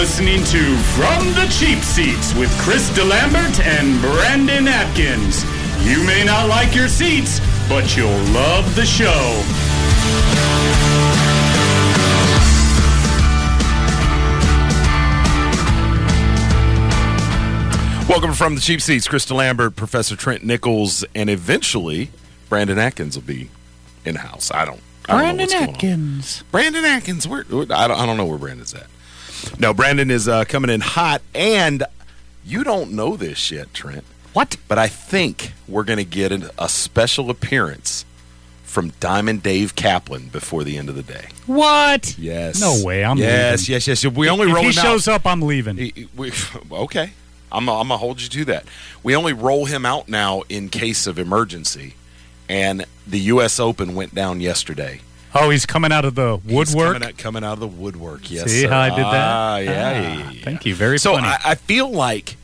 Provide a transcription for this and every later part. listening to From the Cheap Seats with Chris DeLambert and Brandon Atkins. You may not like your seats, but you'll love the show. Welcome to From the Cheap Seats. Chris DeLambert, Professor Trent Nichols, and eventually Brandon Atkins will be in house. Brandon Atkins. I don't know where Brandon's at. No, Brandon is coming in hot, and you don't know this yet, Trent. What? But I think we're going to get a special appearance from Diamond Dave Kaplan before the end of the day. What? Yes. No way. I'm leaving. Yes. If he shows up, I'm leaving. Okay. I'm going to hold you to that. We only roll him out now in case of emergency. And the U.S. Open went down yesterday. Oh, he's coming out of the woodwork? He's coming out of the woodwork, yes. See how I did that? Yeah. Thank you. Very funny. So I feel like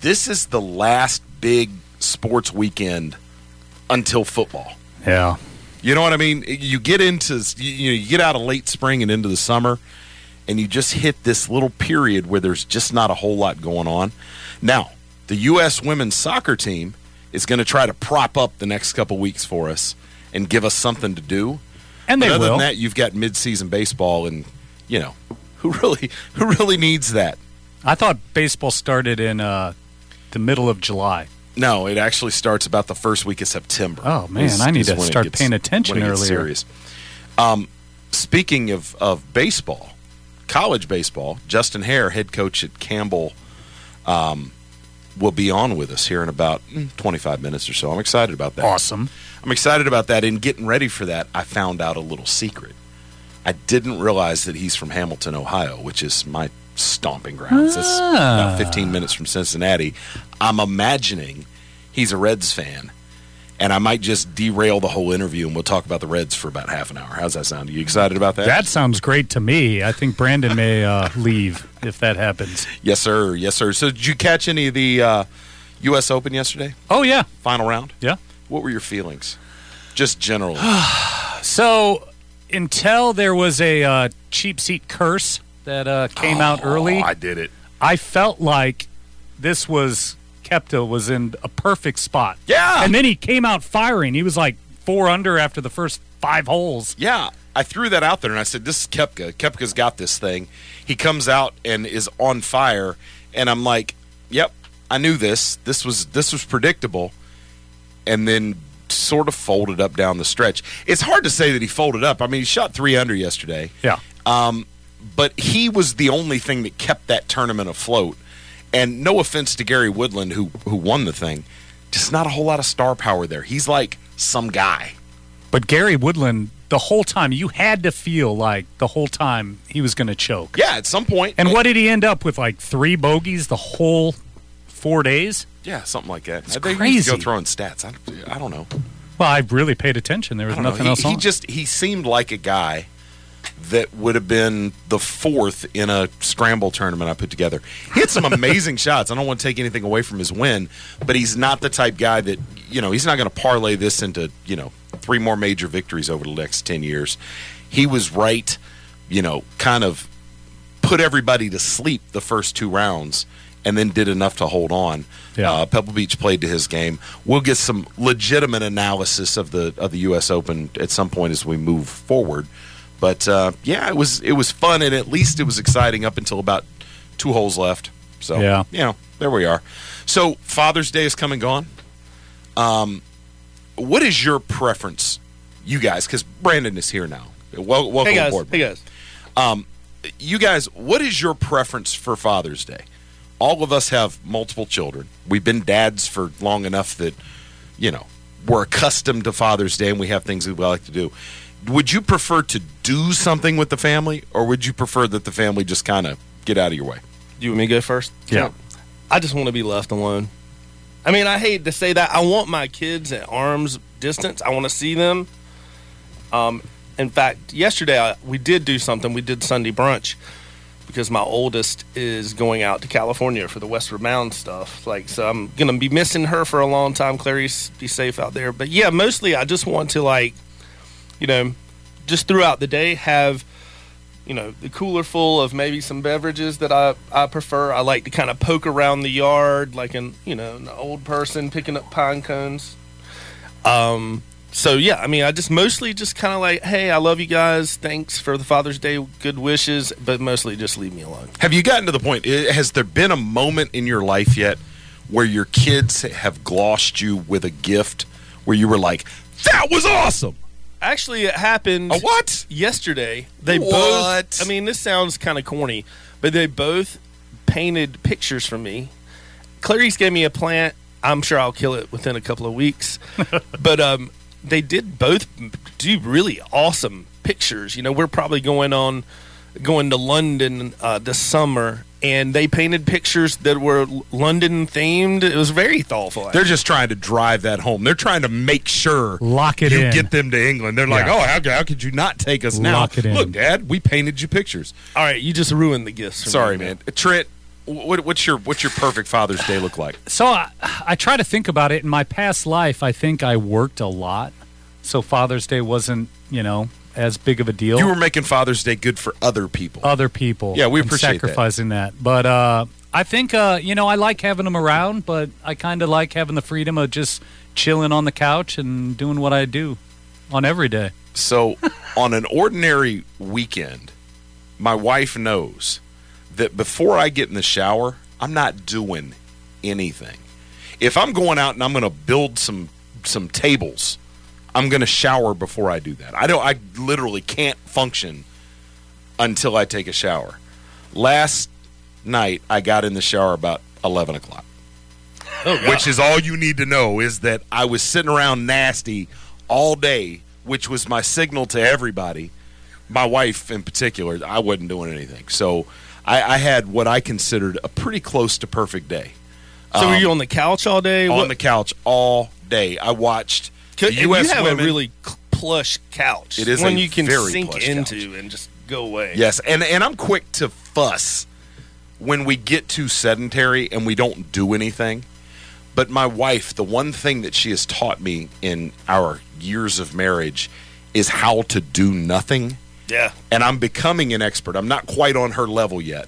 this is the last big sports weekend until football. Yeah. You know what I mean? You get into you get out of late spring and into the summer, and you just hit this little period where there's just not a whole lot going on. Now, the U.S. women's soccer team is going to try to prop up the next couple weeks for us and give us something to do. And they will. Other than that, you've got mid-season baseball, and who really needs that? I thought baseball started in the middle of July. No, it actually starts about the first week of September. Oh man, I need to start paying attention earlier. Serious. Speaking of baseball, college baseball, Justin Hare, head coach at Campbell, will be on with us here in about 25 minutes or so. I'm excited about that. Awesome. I'm excited about that. In getting ready for that, I found out a little secret. I didn't realize that he's from Hamilton, Ohio, which is my stomping grounds. That's about 15 minutes from Cincinnati. I'm imagining he's a Reds fan, and I might just derail the whole interview, and we'll talk about the Reds for about half an hour. How's that sound? Are you excited about that? That sounds great to me. I think Brandon may leave if that happens. Yes, sir. Yes, sir. So did you catch any of the U.S. Open yesterday? Oh, yeah. Final round? Yeah. What were your feelings? Just generally. So until there was a cheap seat curse that came out early. I did it. I felt like this was Koepka was in a perfect spot. Yeah. And then he came out firing. He was like 4 under after the first 5 holes. Yeah. I threw that out there, and I said, this is Koepka. Koepka's got this thing. He comes out and is on fire, and I'm like, yep, I knew this. This was predictable, and then sort of folded up down the stretch. It's hard to say that he folded up. I mean, he shot 3 under yesterday. Yeah. But he was the only thing that kept that tournament afloat. And no offense to Gary Woodland, who won the thing, just not a whole lot of star power there. He's like some guy. But Gary Woodland, the whole time, you had to feel like the whole time he was going to choke. Yeah, at some point. And what did he end up with, like 3 bogeys the whole 4 days? Yeah, something like that. It's crazy. He used to go throwing stats. I don't know. Well, I really paid attention. There was nothing else on. He seemed like a guy that would have been the 4th in a scramble tournament I put together. He had some amazing shots. I don't want to take anything away from his win, but he's not the type guy that, he's not going to parlay this into, 3 more major victories over the next 10 years. He was right, kind of put everybody to sleep the first 2 rounds and then did enough to hold on. Yeah. Pebble Beach played to his game. We'll get some legitimate analysis of the U.S. Open at some point as we move forward. But, yeah, it was fun, and at least it was exciting up until about 2 holes left. So, yeah. There we are. So, Father's Day is come and gone. What is your preference, you guys? Because Brandon is here now. Welcome aboard. Hey, guys. You guys, what is your preference for Father's Day? All of us have multiple children. We've been dads for long enough that, we're accustomed to Father's Day, and we have things that we like to do. Would you prefer to do something with the family, or would you prefer that the family just kind of get out of your way? You and me go first? Yeah. I just want to be left alone. I mean, I hate to say that. I want my kids at arm's distance. I want to see them. In fact, yesterday we did do something. We did Sunday brunch because my oldest is going out to California for the Westward Bound stuff. So I'm going to be missing her for a long time. Clarice, be safe out there. But, yeah, mostly I just want to, just throughout the day have you know, the cooler full of maybe some beverages that I prefer. I like to kind of poke around the yard like an, you know, an old person picking up pine cones. So, yeah, I mean, I just mostly just kind of like, hey, I love you guys. Thanks for the Father's Day good wishes, but mostly just leave me alone. Have you gotten to the point, has there been a moment in your life yet where your kids have glossed you with a gift where you were like, that was awesome? Actually, it happened yesterday. Both, I mean, this sounds kind of corny, but they both painted pictures for me. Clarice gave me a plant. I'm sure I'll kill it within a couple of weeks. But they did both do really awesome pictures. You know, we're probably going to London this summer, and they painted pictures that were London-themed. It was very thoughtful. They're just trying to drive that home. They're trying to make sure you get them to England. They're like, how could you not take us now? Lock it in. Look, Dad, we painted you pictures. All right, you just ruined the gifts. Sorry, man. Trent, what's your perfect Father's Day look like? So I try to think about it. In my past life, I think I worked a lot, so Father's Day wasn't, you know, as big of a deal. You were making Father's Day good for other people. Yeah, we appreciate sacrificing that. But I think, you know, I like having them around, but I kind of like having the freedom of just chilling on the couch and doing what I do on every day. So on an ordinary weekend, my wife knows that before I get in the shower, I'm not doing anything. If I'm going out and I'm going to build some tables, I'm going to shower before I do that. I literally can't function until I take a shower. Last night, I got in the shower about 11 o'clock, which is all you need to know, is that I was sitting around nasty all day, which was my signal to everybody, my wife in particular, I wasn't doing anything. So I had what I considered a pretty close to perfect day. So were you on the couch all day? On the couch all day. I watched... You have a really plush couch. It is one you can sink into couch and just go away. Yes, and I'm quick to fuss when we get too sedentary and we don't do anything. But my wife, the one thing that she has taught me in our years of marriage is how to do nothing. Yeah. And I'm becoming an expert. I'm not quite on her level yet.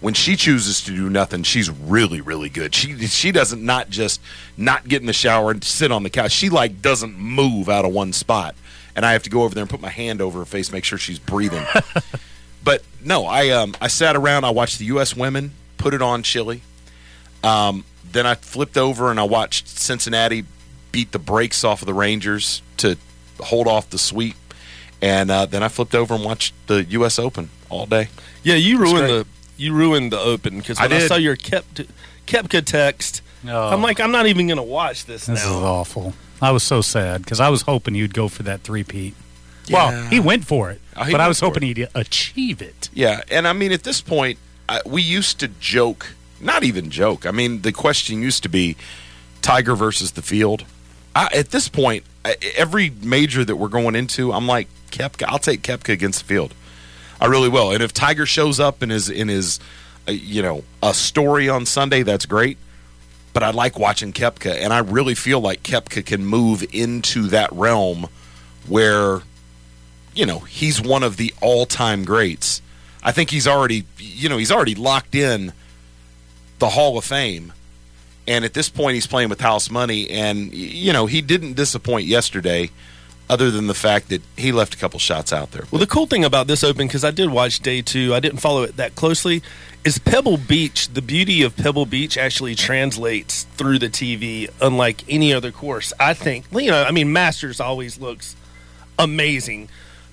When she chooses to do nothing, she's really, really good. She doesn't not just not get in the shower and sit on the couch. She, like, doesn't move out of one spot. And I have to go over there and put my hand over her face, make sure she's breathing. But, no, I sat around. I watched the U.S. Women, put it on Chile. Then I flipped over and I watched Cincinnati beat the brakes off of the Rangers to hold off the sweep. And then I flipped over and watched the U.S. Open all day. Yeah, You ruined the Open, because when I saw your Koepka text, I'm like, I'm not even going to watch this now. This is awful. I was so sad, because I was hoping you'd go for that three-peat. Yeah. Well, he went for it, but I was hoping he'd achieve it. Yeah, and I mean, at this point, we used to joke, not even joke. I mean, the question used to be Tiger versus the field. At this point, every major that we're going into, I'm like, Koepka, I'll take Koepka against the field. I really will. And if Tiger shows up in his story on Sunday, that's great. But I like watching Koepka, and I really feel like Koepka can move into that realm where, you know, he's one of the all-time greats. I think he's already locked in the Hall of Fame. And at this point, he's playing with house money. And, you know, he didn't disappoint yesterday, other than the fact that he left a couple shots out there. Well, the cool thing about this Open, because I did watch day two, I didn't follow it that closely, is Pebble Beach, the beauty of Pebble Beach actually translates through the TV unlike any other course, I think. You know, I mean, Masters always looks amazing.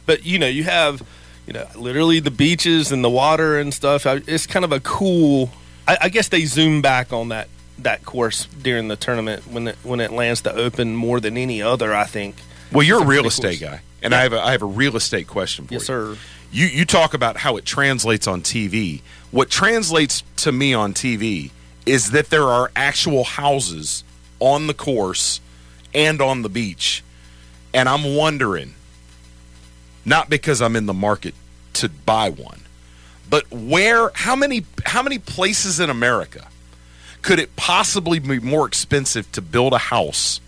But, you know, you have, you know, literally the beaches and the water and stuff. It's kind of a cool – I guess they zoom back on that course during the tournament when it lands the Open more than any other, I think. Well, you're a real estate guy, and yeah. I have a real estate question for you. Yes, sir. You talk about how it translates on TV. What translates to me on TV is that there are actual houses on the course and on the beach, and I'm wondering, not because I'm in the market to buy one, but how many places in America could it possibly be more expensive to build a house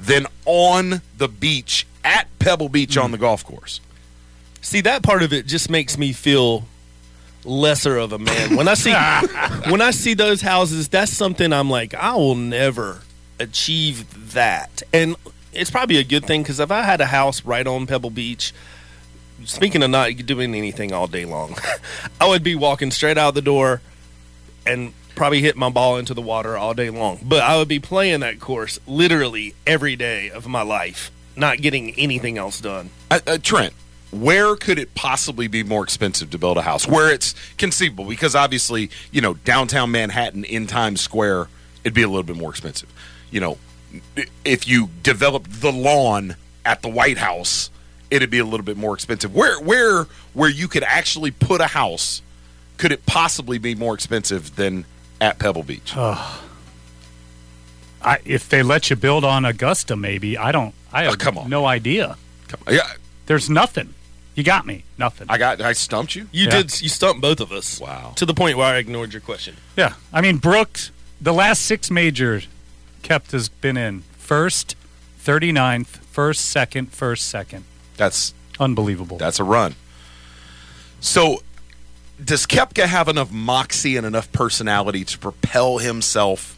than on the beach at Pebble Beach on the golf course? See, that part of it just makes me feel lesser of a man. When I see those houses, that's something I'm like, I will never achieve that. And it's probably a good thing, because if I had a house right on Pebble Beach, speaking of not doing anything all day long, I would be walking straight out the door and probably hit my ball into the water all day long. But I would be playing that course literally every day of my life, not getting anything else done. Trent, where could it possibly be more expensive to build a house? Where it's conceivable, because obviously, you know, downtown Manhattan in Times Square, it'd be a little bit more expensive. You know, if you developed the lawn at the White House, it'd be a little bit more expensive. Where you could actually put a house, could it possibly be more expensive than at Pebble Beach? If they let you build on Augusta, maybe. I have no idea. Come on. Yeah. There's nothing. You got me. Nothing. I stumped you? You did. You stumped both of us. Wow. To the point where I ignored your question. Yeah. I mean, Brooks, the last six majors Koepka has been in. First, 39th, first, second. That's unbelievable. That's a run. So, does Koepka have enough moxie and enough personality to propel himself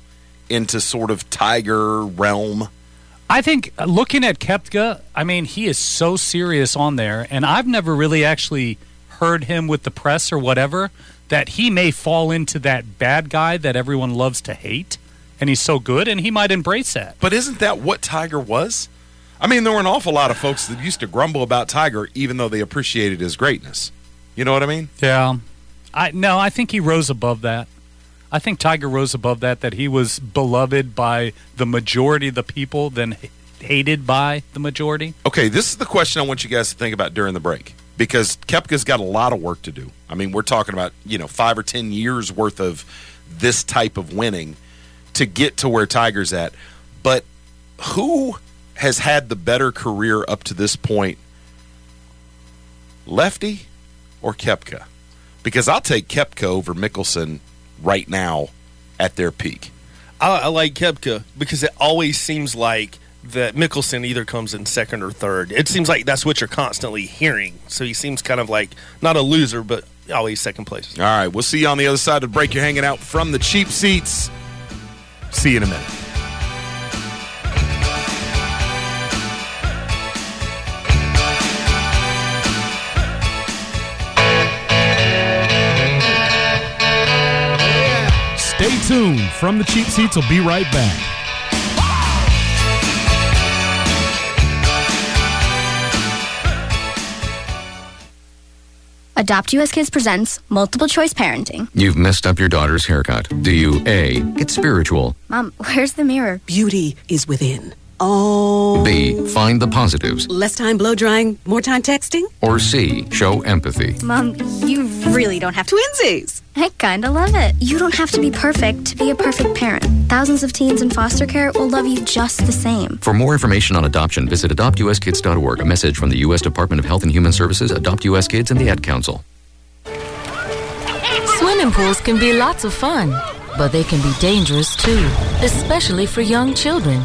into sort of Tiger realm? I think looking at Koepka, I mean, he is so serious on there, and I've never really actually heard him with the press or whatever, that he may fall into that bad guy that everyone loves to hate, and he's so good, and he might embrace that. But isn't that what Tiger was? I mean, there were an awful lot of folks that used to grumble about Tiger, even though they appreciated his greatness. You know what I mean? Yeah. I think he rose above that. I think Tiger rose above that he was beloved by the majority of the people, then hated by the majority. Okay, this is the question I want you guys to think about during the break, because Koepka's got a lot of work to do. I mean, we're talking about, 5 or 10 years worth of this type of winning to get to where Tiger's at. But who has had the better career up to this point, Lefty or Koepka? Because I'll take Koepka over Mickelson right now at their peak. I like Koepka because it always seems like that Mickelson either comes in second or third. It seems like that's what you're constantly hearing. So he seems kind of like not a loser, but always second place. All right, we'll see you on the other side of the break. You're hanging out from the cheap seats. See you in a minute. Stay tuned. From the Cheap Seats, we'll be right back. Adopt You as Kids presents Multiple Choice Parenting. You've messed up your daughter's haircut. Do you A, get spiritual? Mom, where's the mirror? Beauty is within. Oh. B, find the positives. Less time blow drying, more time texting. Or C, show empathy. Mom, you really don't have twinsies. I kinda love it. You don't have to be perfect to be a perfect parent. Thousands of teens in foster care will love you just the same. For more information on adoption, visit adoptuskids.org. A message from the U.S. Department of Health and Human Services, Adopt U.S. Kids, and the Ad Council. Swimming pools can be lots of fun, but they can be dangerous too, especially for young children.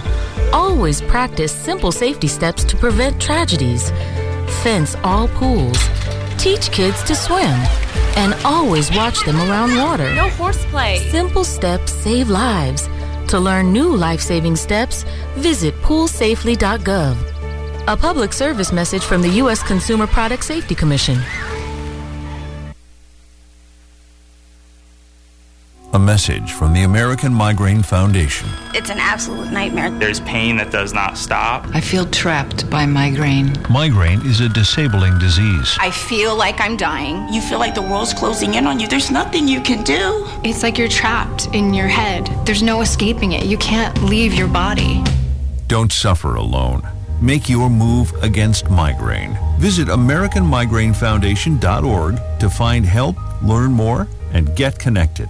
Always practice simple safety steps to prevent tragedies. Fence all pools. Teach kids to swim. And always watch them around water. No horseplay. Simple steps save lives. To learn new life-saving steps, visit poolsafely.gov. A public service message from the U.S. Consumer Product Safety Commission. A message from the American Migraine Foundation. It's an absolute nightmare. There's pain that does not stop. I feel trapped by migraine. Migraine is a disabling disease. I feel like I'm dying. You feel like the world's closing in on you. There's nothing you can do. It's like you're trapped in your head. There's no escaping it. You can't leave your body. Don't suffer alone. Make your move against migraine. Visit AmericanMigraineFoundation.org to find help, learn more, and get connected.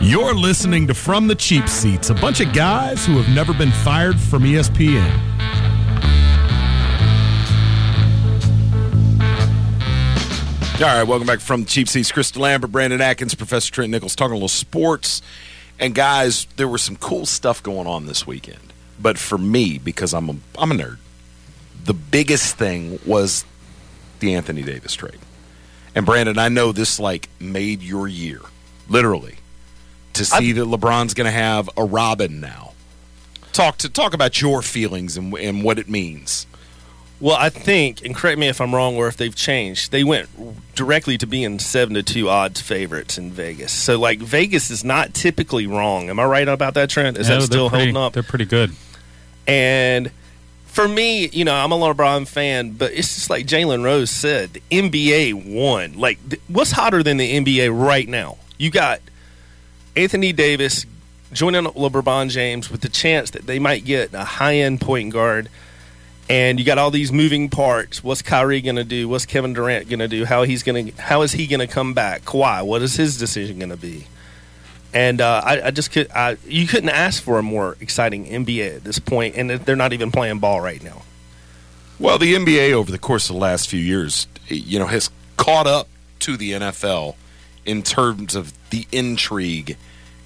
You're listening to From the Cheap Seats, a bunch of guys who have never been fired from ESPN. All right, welcome back from Cheap Seats. Chris DeLambert, Brandon Atkins, Professor Trent Nichols, talking a little sports. And, guys, there was some cool stuff going on this weekend. But for me, because I'm a nerd, the biggest thing was the Anthony Davis trade. And, Brandon, I know this, like, made your year, literally, to see that LeBron's going to have a Robin now. Talk about your feelings and what it means. Well, I think, and correct me if I'm wrong or if they've changed, they went directly to being 7-2 odds favorites in Vegas. So, like, Vegas is not typically wrong. Am I right about that, Trent? Is that still holding up? They're pretty good. And for me, you know, I'm a LeBron fan, but it's just like Jalen Rose said, the NBA won. Like, what's hotter than the NBA right now? You got Anthony Davis joining LeBron James with the chance that they might get a high-end point guard. And you got all these moving parts. What's Kyrie going to do? What's Kevin Durant going to do? How is he going to come back? Kawhi, what is his decision going to be? And you couldn't ask for a more exciting NBA at this point, and they're not even playing ball right now. Well, the NBA over the course of the last few years, you know, has caught up to the NFL in terms of the intrigue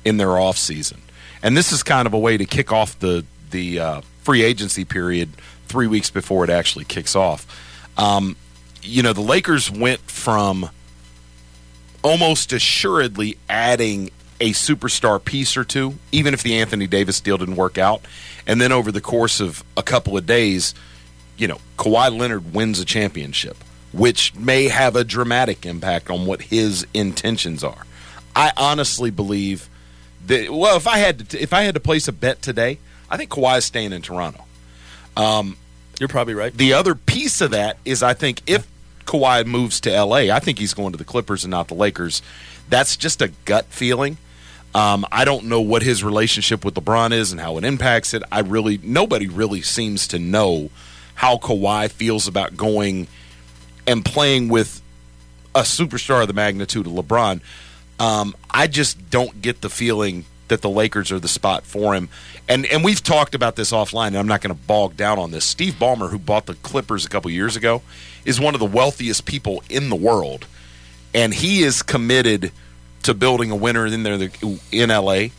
in their offseason. And this is kind of a way to kick off the free agency period 3 weeks before it actually kicks off. You know, the Lakers went from almost assuredly adding a superstar piece or two, even if the Anthony Davis deal didn't work out. And then over the course of a couple of days, you know, Kawhi Leonard wins a championship, which may have a dramatic impact on what his intentions are. I honestly believe that, well, if I had to place a bet today, I think Kawhi is staying in Toronto. You're probably right. The other piece of that is I think if Kawhi moves to L.A., I think he's going to the Clippers and not the Lakers. That's just a gut feeling. I don't know what his relationship with LeBron is and how it impacts it. Nobody really seems to know how Kawhi feels about going and playing with a superstar of the magnitude of LeBron. I just don't get the feeling that the Lakers are the spot for him. And we've talked about this offline, and I'm not going to bog down on this. Steve Ballmer, who bought the Clippers a couple years ago, is one of the wealthiest people in the world. And he is committed to building a winner in there in L.A.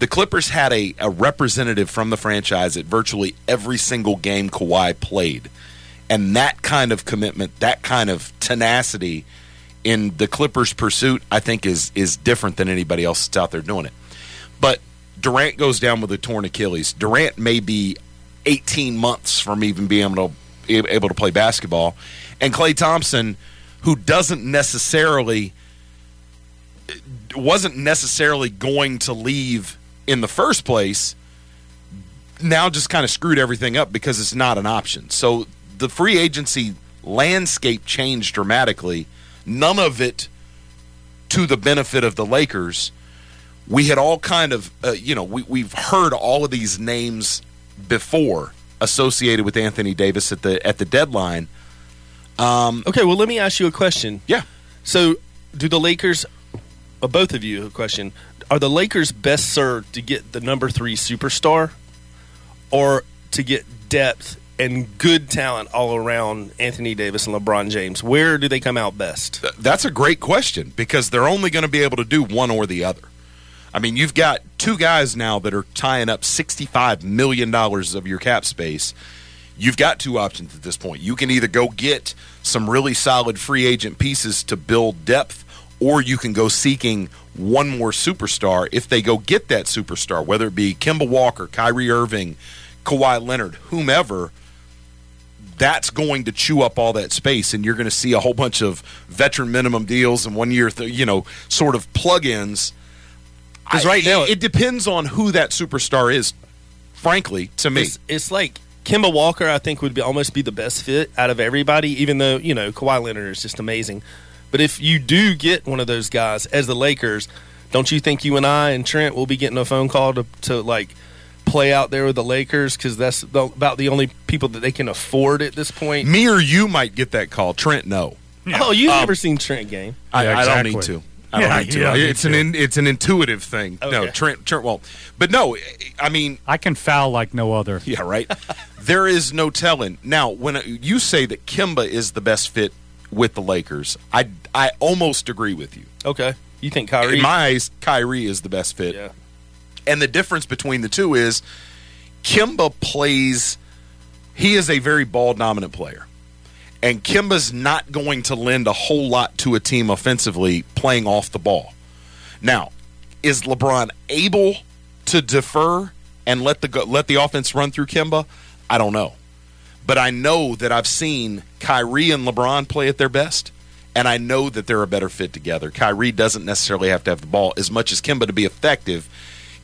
The Clippers had a representative from the franchise at virtually every single game Kawhi played. And that kind of commitment, that kind of tenacity in the Clippers' pursuit, I think is different than anybody else that's out there doing it. But Durant goes down with a torn Achilles. Durant may be 18 months from even being able to play basketball. And Klay Thompson, who wasn't necessarily going to leave in the first place, now just kind of screwed everything up because it's not an option. So the free agency landscape changed dramatically. None of it to the benefit of the Lakers. We had all kind of, we've heard all of these names before associated with Anthony Davis at the deadline. Okay, well, let me ask you a question. Yeah. So do the Lakers, both of you, a question. Are the Lakers best served to get the number 3 superstar or to get depth and good talent all around Anthony Davis and LeBron James? Where do they come out best? That's a great question because they're only going to be able to do one or the other. I mean, you've got two guys now that are tying up $65 million of your cap space. You've got two options at this point. You can either go get some really solid free agent pieces to build depth, or you can go seeking one more superstar. If they go get that superstar, whether it be Kemba Walker, Kyrie Irving, Kawhi Leonard, whomever, that's going to chew up all that space, and you're going to see a whole bunch of veteran minimum deals and one-year, sort of plug-ins. Because right now it depends on who that superstar is, frankly, to me. It's like Kemba Walker, I think, would almost be the best fit out of everybody, even though, you know, Kawhi Leonard is just amazing. But if you do get one of those guys as the Lakers, don't you think you and I and Trent will be getting a phone call to like play out there with the Lakers, because that's about the only people that they can afford at this point? Me or you might get that call. Trent, no. Yeah. Oh, you've never seen Trent game. I don't need to. It's an intuitive thing. Okay. No, Trent won't. But no, I mean, I can foul like no other. Yeah, right. There is no telling. Now, when you say that Kemba is the best fit with the Lakers, I almost agree with you. Okay, you think Kyrie? In my eyes, Kyrie is the best fit. Yeah. And the difference between the two is Kemba plays. He is a very ball dominant player. And Kemba's not going to lend a whole lot to a team offensively playing off the ball. Now, is LeBron able to defer and let the offense run through Kemba? I don't know. But I know that I've seen Kyrie and LeBron play at their best, and I know that they're a better fit together. Kyrie doesn't necessarily have to have the ball as much as Kemba to be effective.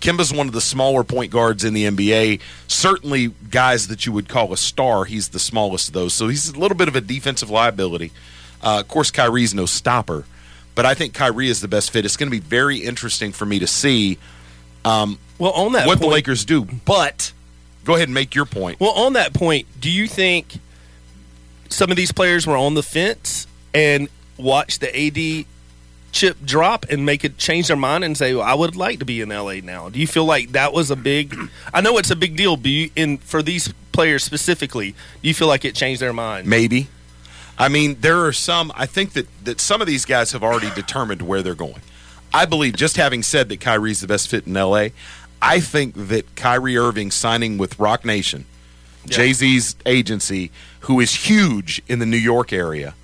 Kemba's one of the smaller point guards in the NBA. Certainly guys that you would call a star, he's the smallest of those. So he's a little bit of a defensive liability. Of course, Kyrie's no stopper, but I think Kyrie is the best fit. It's going to be very interesting for me to see on that what point, the Lakers do. But go ahead and make your point. Well, on that point, do you think some of these players were on the fence and watched the AD chip drop and make it change their mind and say, well, I would like to be in LA now? Do you feel like that was a big – I know it's a big deal, and for these players specifically, do you feel like it changed their mind? Maybe. I mean, there are some – I think that some of these guys have already determined where they're going. I believe, just having said that Kyrie's the best fit in LA, I think that Kyrie Irving signing with Roc Nation, yeah, Jay-Z's agency, who is huge in the New York area,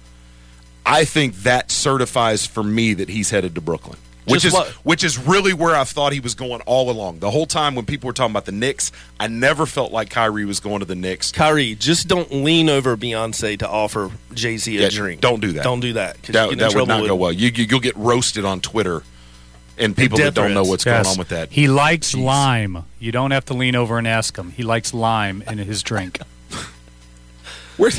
I think that certifies for me that he's headed to Brooklyn, which is really where I thought he was going all along. The whole time when people were talking about the Knicks, I never felt like Kyrie was going to the Knicks. Kyrie, just don't lean over Beyonce to offer Jay-Z a drink. Don't do that. Don't do that. That would not go well. You'll get roasted on Twitter and people that don't know what's going on with that. He likes lime. You don't have to lean over and ask him. He likes lime in his drink. Where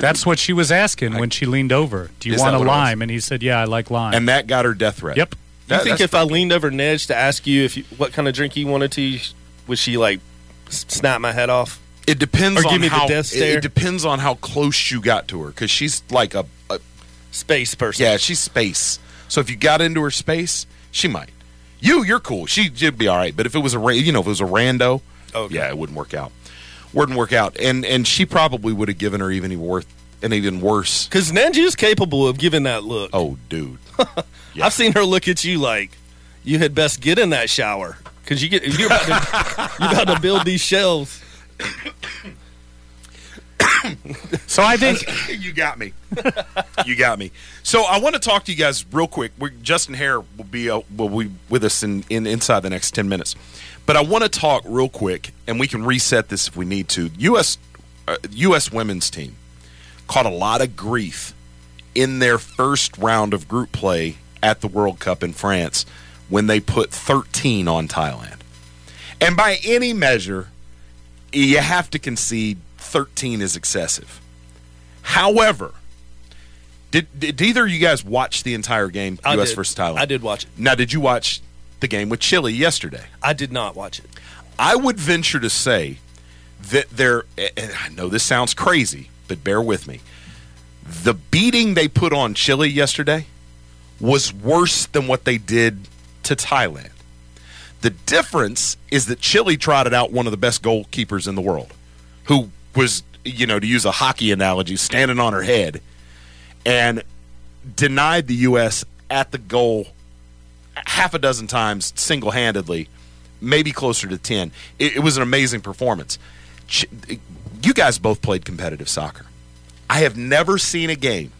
that's what she was asking when she leaned over. Do you want a lime? And he said, yeah, I like lime. And that got her death threat. Yep. You think if I leaned over Nedge to ask you what kind of drink you wanted to, would she, like, snap my head off? It depends on how close you got to her, because she's like a space person. Yeah, she's space. So if you got into her space, she might. You're cool. She'd be all right. But if it was a rando, okay, yeah, it wouldn't work out. Wouldn't work out, and she probably would have given her even worse. Because Nedge is capable of giving that look. Oh, dude, yeah. I've seen her look at you like you had best get in that shower because you're about to build these shells. So I think you got me. So I want to talk to you guys real quick. Justin Hare will be with us inside the next 10 minutes. But I want to talk real quick, and we can reset this if we need to. U.S. women's team caught a lot of grief in their first round of group play at the World Cup in France when they put 13 on Thailand. And by any measure, you have to concede 13 is excessive. However, did either of you guys watch the entire game, U.S. versus Thailand? I did watch it. Now, did you watch the game with Chile yesterday? I did not watch it. I would venture to say that and I know this sounds crazy, but bear with me. The beating they put on Chile yesterday was worse than what they did to Thailand. The difference is that Chile trotted out one of the best goalkeepers in the world, who was, to use a hockey analogy, standing on her head, and denied the U.S. at the goal half a dozen times single-handedly, maybe closer to 10. It was an amazing performance. You guys both played competitive soccer. I have never seen a game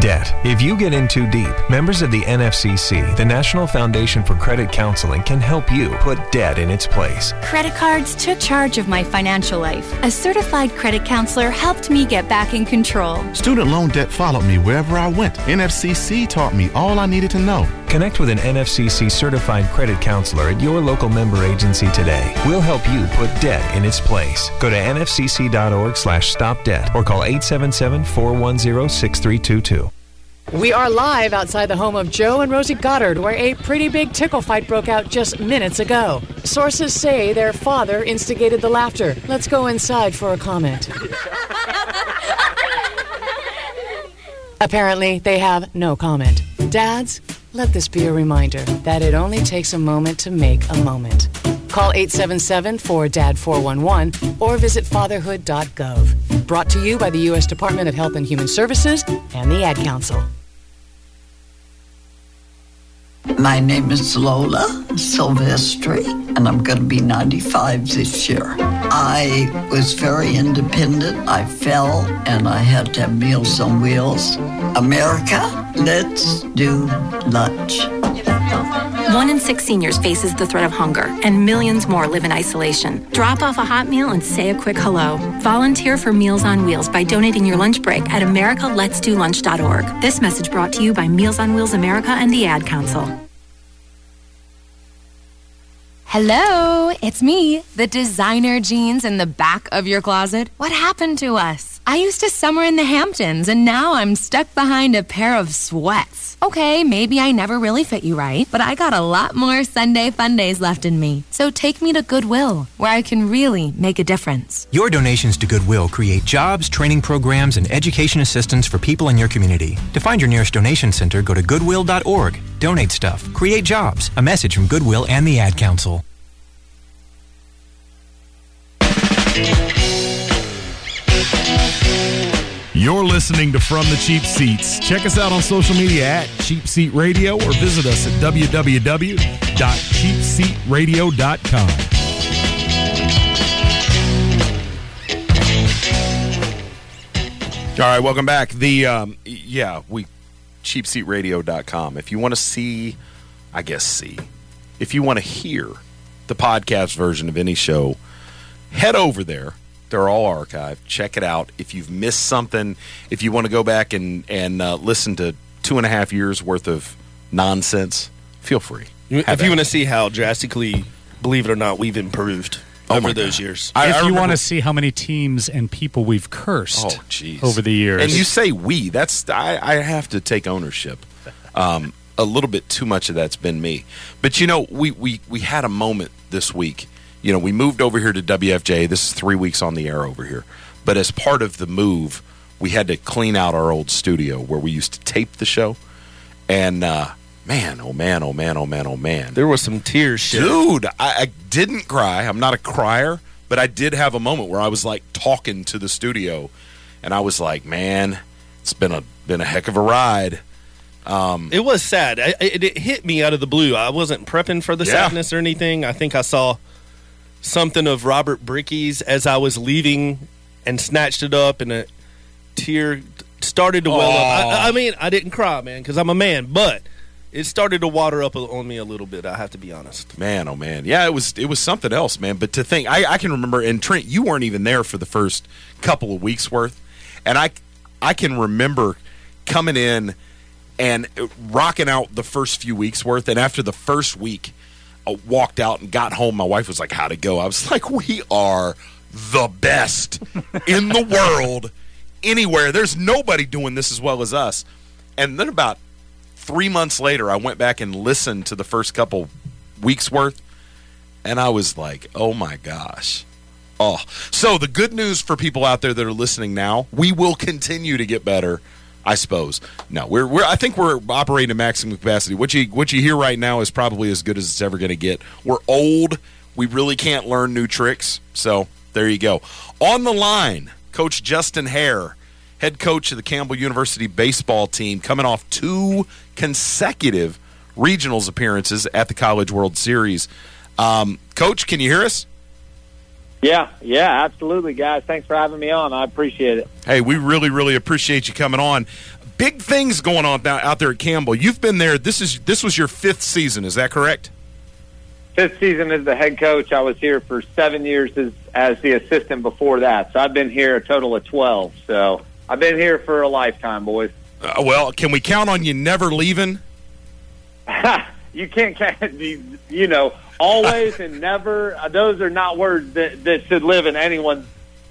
Debt. If you get in too deep, members of the NFCC, the National Foundation for Credit Counseling, can help you put debt in its place. Credit cards took charge of my financial life. A certified credit counselor helped me get back in control. Student loan debt followed me wherever I went. NFCC taught me all I needed to know. Connect with an NFCC certified credit counselor at your local member agency today. We'll help you put debt in its place. Go to nfcc.org/stopdebt or call 877-410-6322. We are live outside the home of Joe and Rosie Goddard, where a pretty big tickle fight broke out just minutes ago. Sources say their father instigated the laughter. Let's go inside for a comment. Apparently, they have no comment. Dads, let this be a reminder that it only takes a moment to make a moment. Call 877-4DAD-411 or visit fatherhood.gov. Brought to you by the U.S. Department of Health and Human Services and the Ad Council. My name is Lola Silvestri, and I'm going to be 95 this year. I was very independent. I fell, and I had to have Meals on Wheels. America, let's do lunch. 1 in 6 seniors faces the threat of hunger, and millions more live in isolation. Drop off a hot meal and say a quick hello. Volunteer for Meals on Wheels by donating your lunch break at americaletsdolunch.org. This message brought to you by Meals on Wheels America and the Ad Council. Hello, it's me, the designer jeans in the back of your closet. What happened to us? I used to summer in the Hamptons, and now I'm stuck behind a pair of sweats. Okay, maybe I never really fit you right, but I got a lot more Sunday fun days left in me. So take me to Goodwill, where I can really make a difference. Your donations to Goodwill create jobs, training programs, and education assistance for people in your community. To find your nearest donation center, go to goodwill.org. Donate stuff. Create jobs. A message from Goodwill and the Ad Council. You're listening to From the Cheap Seats. Check us out on social media at Cheap Seat Radio or visit us at www.cheapseatradio.com. All right, welcome back. Cheapseatradio.com. If you want to see, if you want to hear the podcast version of any show, head over there. They're all archived. Check it out. If you've missed something, if you want to go back and listen to 2.5 years worth of nonsense, feel free. If you want to see how drastically, believe it or not, we've improved over those years. If you want to see how many teams and people we've cursed over the years. And you say we. That's I have to take ownership. A little bit too much of that's been me. But, you know, we had a moment this week. You know, we moved over here to WFJ. This is 3 weeks on the air over here. But as part of the move, we had to clean out our old studio where we used to tape the show. And, Man, oh man. There was some tears shed. Dude, I didn't cry. I'm not a crier, but I did have a moment where I was like talking to the studio and I was like, man, it's been a heck of a ride. It was sad. It hit me out of the blue. I wasn't prepping for the sadness or anything. I think I saw something of Robert Bricky's as I was leaving and snatched it up and a tear started to well up. I mean, I didn't cry, man, because I'm a man, but it started to water up on me a little bit, I have to be honest. Man, oh, man. Yeah, it was something else, man. But to think, I can remember, and Trent, you weren't even there for the first couple of weeks' worth. And I can remember coming in and rocking out the first few weeks' worth. And after the first week, I walked out and got home. My wife was like, how'd it go? I was like, we are the best in the world anywhere. There's nobody doing this as well as us. And then about 3 months later, I went back and listened to the first couple weeks' worth, and I was like, oh, my gosh. Oh, so the good news for people out there that are listening now, we will continue to get better, I suppose. No, I think we're operating at maximum capacity. What you hear right now is probably as good as it's ever going to get. We're old. We really can't learn new tricks, so there you go. On the line, Coach Justin Hare, head coach of the Campbell University baseball team, coming off 2 consecutive regionals appearances at the College World Series. Coach, can you hear us? Yeah, absolutely, guys. Thanks for having me on. I appreciate it. Hey, we really, really appreciate you coming on. Big things going on out there at Campbell. You've been there. This was your 5th season. Is that correct? 5th season as the head coach. I was here for 7 years as the assistant before that. So I've been here a total of 12. So I've been here for a lifetime, boys. Well, can we count on you never leaving? You can't count, you know, always and never. Those are not words that should live in anyone's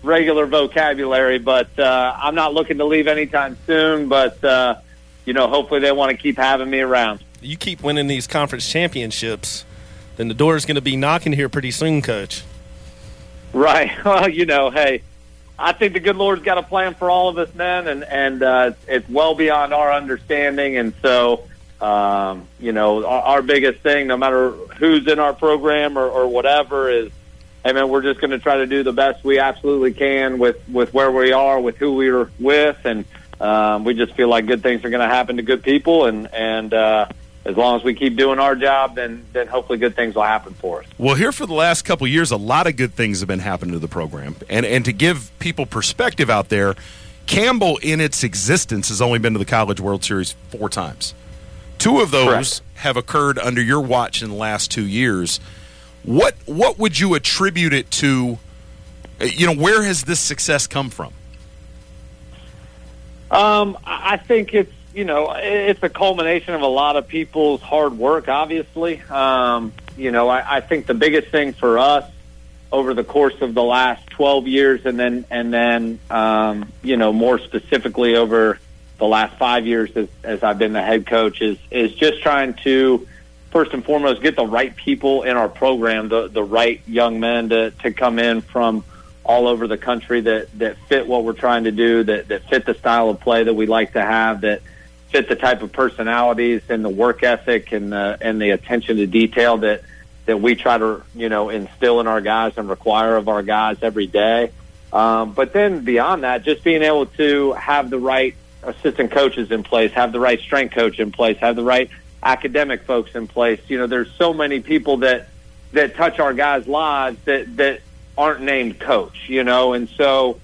regular vocabulary, but I'm not looking to leave anytime soon. But, you know, hopefully they want to keep having me around. You keep winning these conference championships, then the door's going to be knocking here pretty soon, Coach. Right. Well, you know, hey. I think the good Lord's got a plan for all of us, men, and it's well beyond our understanding. And so, you know, our biggest thing, no matter who's in our program or whatever, is, hey, man, we're just going to try to do the best we absolutely can with where we are, with who we are with, and we just feel like good things are going to happen to good people, and as long as we keep doing our job, then hopefully good things will happen for us. Well, here for the last couple of years, a lot of good things have been happening to the program. And to give people perspective out there, Campbell in its existence has only been to the College World Series 4 times. 2 of those have occurred under your watch in the last 2 years. What would you attribute it to? You know, where has this success come from? I think it's, you know, it's a culmination of a lot of people's hard work, obviously. You know, I think the biggest thing for us over the course of the last 12 years and then you know, more specifically over the last 5 years as I've been the head coach is just trying to, first and foremost, get the right people in our program, the right young men to come in from all over the country that fit what we're trying to do, that fit the style of play that we like to have, that fit the type of personalities and the work ethic and the attention to detail that we try to, you know, instill in our guys and require of our guys every day. But then beyond that, just being able to have the right assistant coaches in place, have the right strength coach in place, have the right academic folks in place. You know, there's so many people that touch our guys' lives that aren't named coach, you know, and so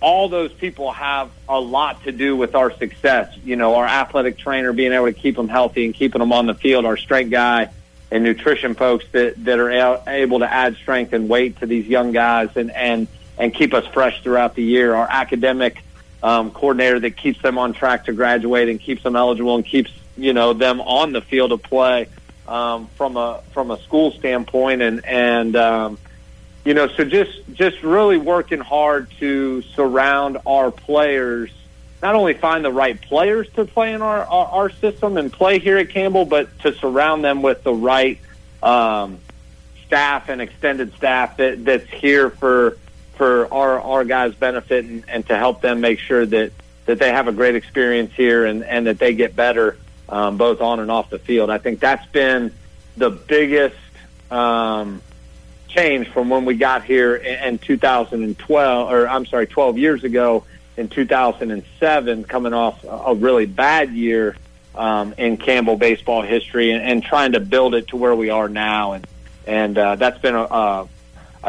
all those people have a lot to do with our success. You know, our athletic trainer being able to keep them healthy and keeping them on the field, our strength guy and nutrition folks that are able to add strength and weight to these young guys and keep us fresh throughout the year, our academic coordinator that keeps them on track to graduate and keeps them eligible and keeps, you know, them on the field of play from a school standpoint and you know, so just really working hard to surround our players, not only find the right players to play in our system and play here at Campbell, but to surround them with the right staff and extended staff that's here for our guys' benefit and to help them make sure that they have a great experience here and that they get better both on and off the field. I think that's been the biggest change from when we got here in 2012, or I'm sorry, 12 years ago in 2007, coming off a really bad year in Campbell baseball history and trying to build it to where we are now. And that's been a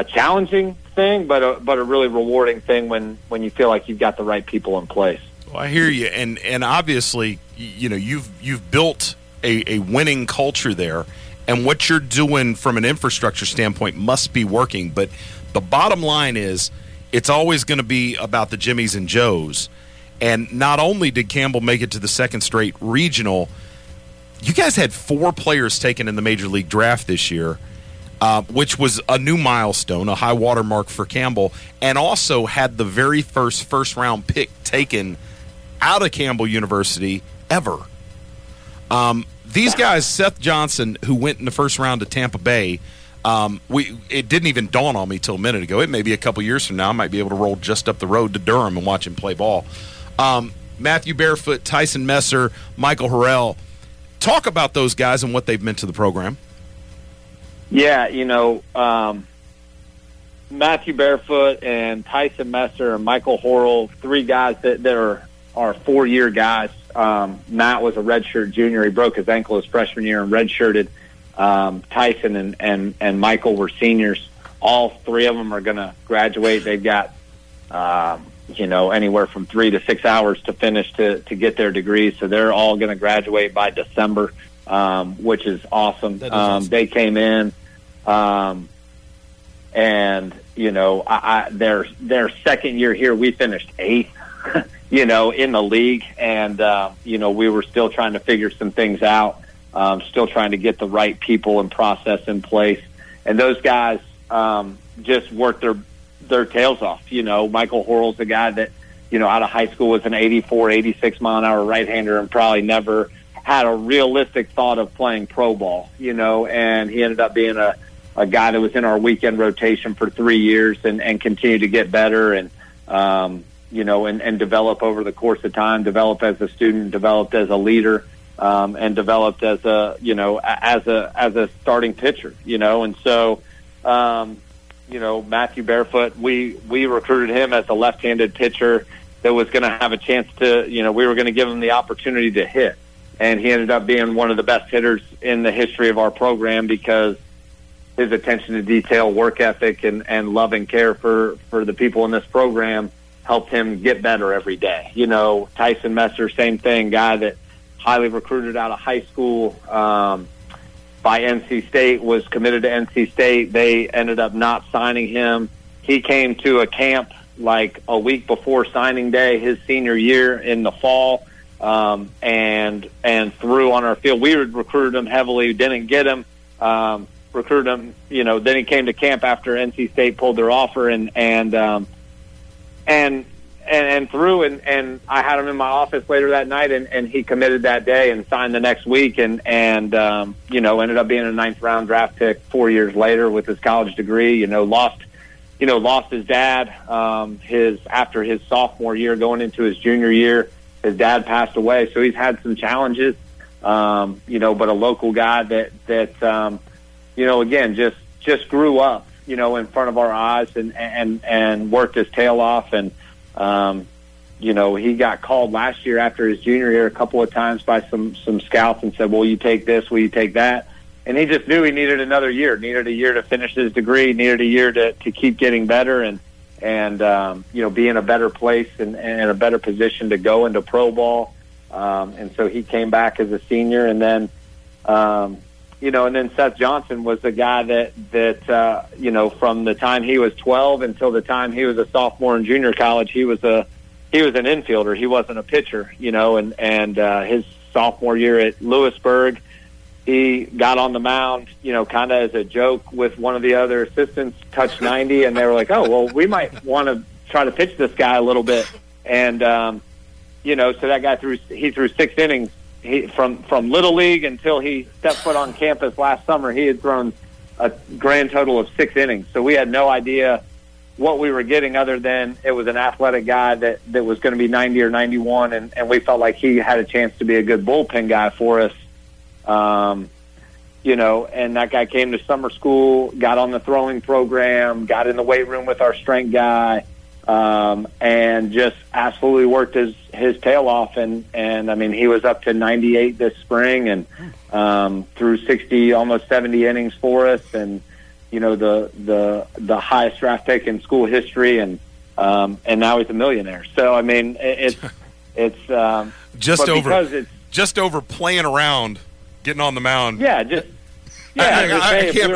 challenging thing, but a really rewarding thing when you feel like you've got the right people in place. Well, I hear you. And obviously, you know, you've built a winning culture there. And what you're doing from an infrastructure standpoint must be working. But the bottom line is it's always going to be about the Jimmies and Joes. And not only did Campbell make it to the second straight regional, you guys had 4 players taken in the Major League Draft this year, which was a new milestone, a high watermark for Campbell, and also had the very first first-round pick taken out of Campbell University ever. These guys, Seth Johnson, who went in the first round to Tampa Bay, it didn't even dawn on me till a minute ago. It may be a couple years from now. I might be able to roll just up the road to Durham and watch him play ball. Matthew Barefoot, Tyson Messer, Michael Harrell. Talk about those guys and what they've meant to the program. Yeah, you know, Matthew Barefoot and Tyson Messer and Michael Harrell, 3 guys that are 4-year guys. Matt was a redshirt junior. He broke his ankle his freshman year and redshirted. Tyson and Michael were seniors. All 3 of them are going to graduate. They've got, you know, anywhere from 3 to 6 hours to finish to get their degrees. So they're all going to graduate by December, which is awesome. That is awesome. They came in, and, you know, their second year here, we finished 8th. You know, in the league, and, you know, we were still trying to figure some things out, still trying to get the right people and process in place. And those guys just worked their tails off. You know, Michael Horrell's the guy that, you know, out of high school was an 84, 86-mile-an-hour right-hander and probably never had a realistic thought of playing pro ball, you know, and he ended up being a guy that was in our weekend rotation for 3 years and continued to get better and, and develop over the course of time, develop as a student, developed as a leader, and developed as a starting pitcher, and so, Matthew Barefoot, we recruited him as a left-handed pitcher that was going to have a chance to, we were going to give him the opportunity to hit. And he ended up being one of the best hitters in the history of our program because his attention to detail, work ethic, and love and care for the people in this program helped him get better every day. Tyson Messer, same thing, guy that highly recruited out of high school, by NC State, was committed to NC State. They ended up not signing him. He came to a camp like a week before signing day his senior year in the fall, and threw on our field. We recruited him heavily, didn't get him, recruited him, then he came to camp after NC State pulled their offer and threw, and I had him in my office later that night, and he committed that day and signed the next week, and ended up being a 9th round draft pick 4 years later with his college degree. Lost his dad after his sophomore year, going into his junior year. His dad passed away, so he's had some challenges, but a local guy that just grew up, in front of our eyes and worked his tail off. And, he got called last year after his junior year a couple of times by some scouts and said, will you take this? Will you take that? And he just knew he needed another year, needed a year to finish his degree, needed a year to keep getting better and be in a better place and a better position to go into pro ball. And so he came back as a senior, and then, and then Seth Johnson was the guy that from the time he was 12 until the time he was a sophomore in junior college, he was an infielder. He wasn't a pitcher, and his sophomore year at Lewisburg, he got on the mound, kind of as a joke with one of the other assistants, touched 90, and they were like, oh, well, we might want to try to pitch this guy a little bit. And, so that guy threw 6 innings. He, from Little League until he stepped foot on campus last summer, he had thrown a grand total of 6 innings. So we had no idea what we were getting, other than it was an athletic guy that was going to be 90 or 91, and we felt like he had a chance to be a good bullpen guy for us. And that guy came to summer school, got on the throwing program, got in the weight room with our strength guy, and just absolutely worked his tail off, and I mean, he was up to 98 this spring, and threw 60, almost 70 innings for us, and the highest draft pick in school history, and now he's a millionaire. So I mean, it's just over playing around, getting on the mound. If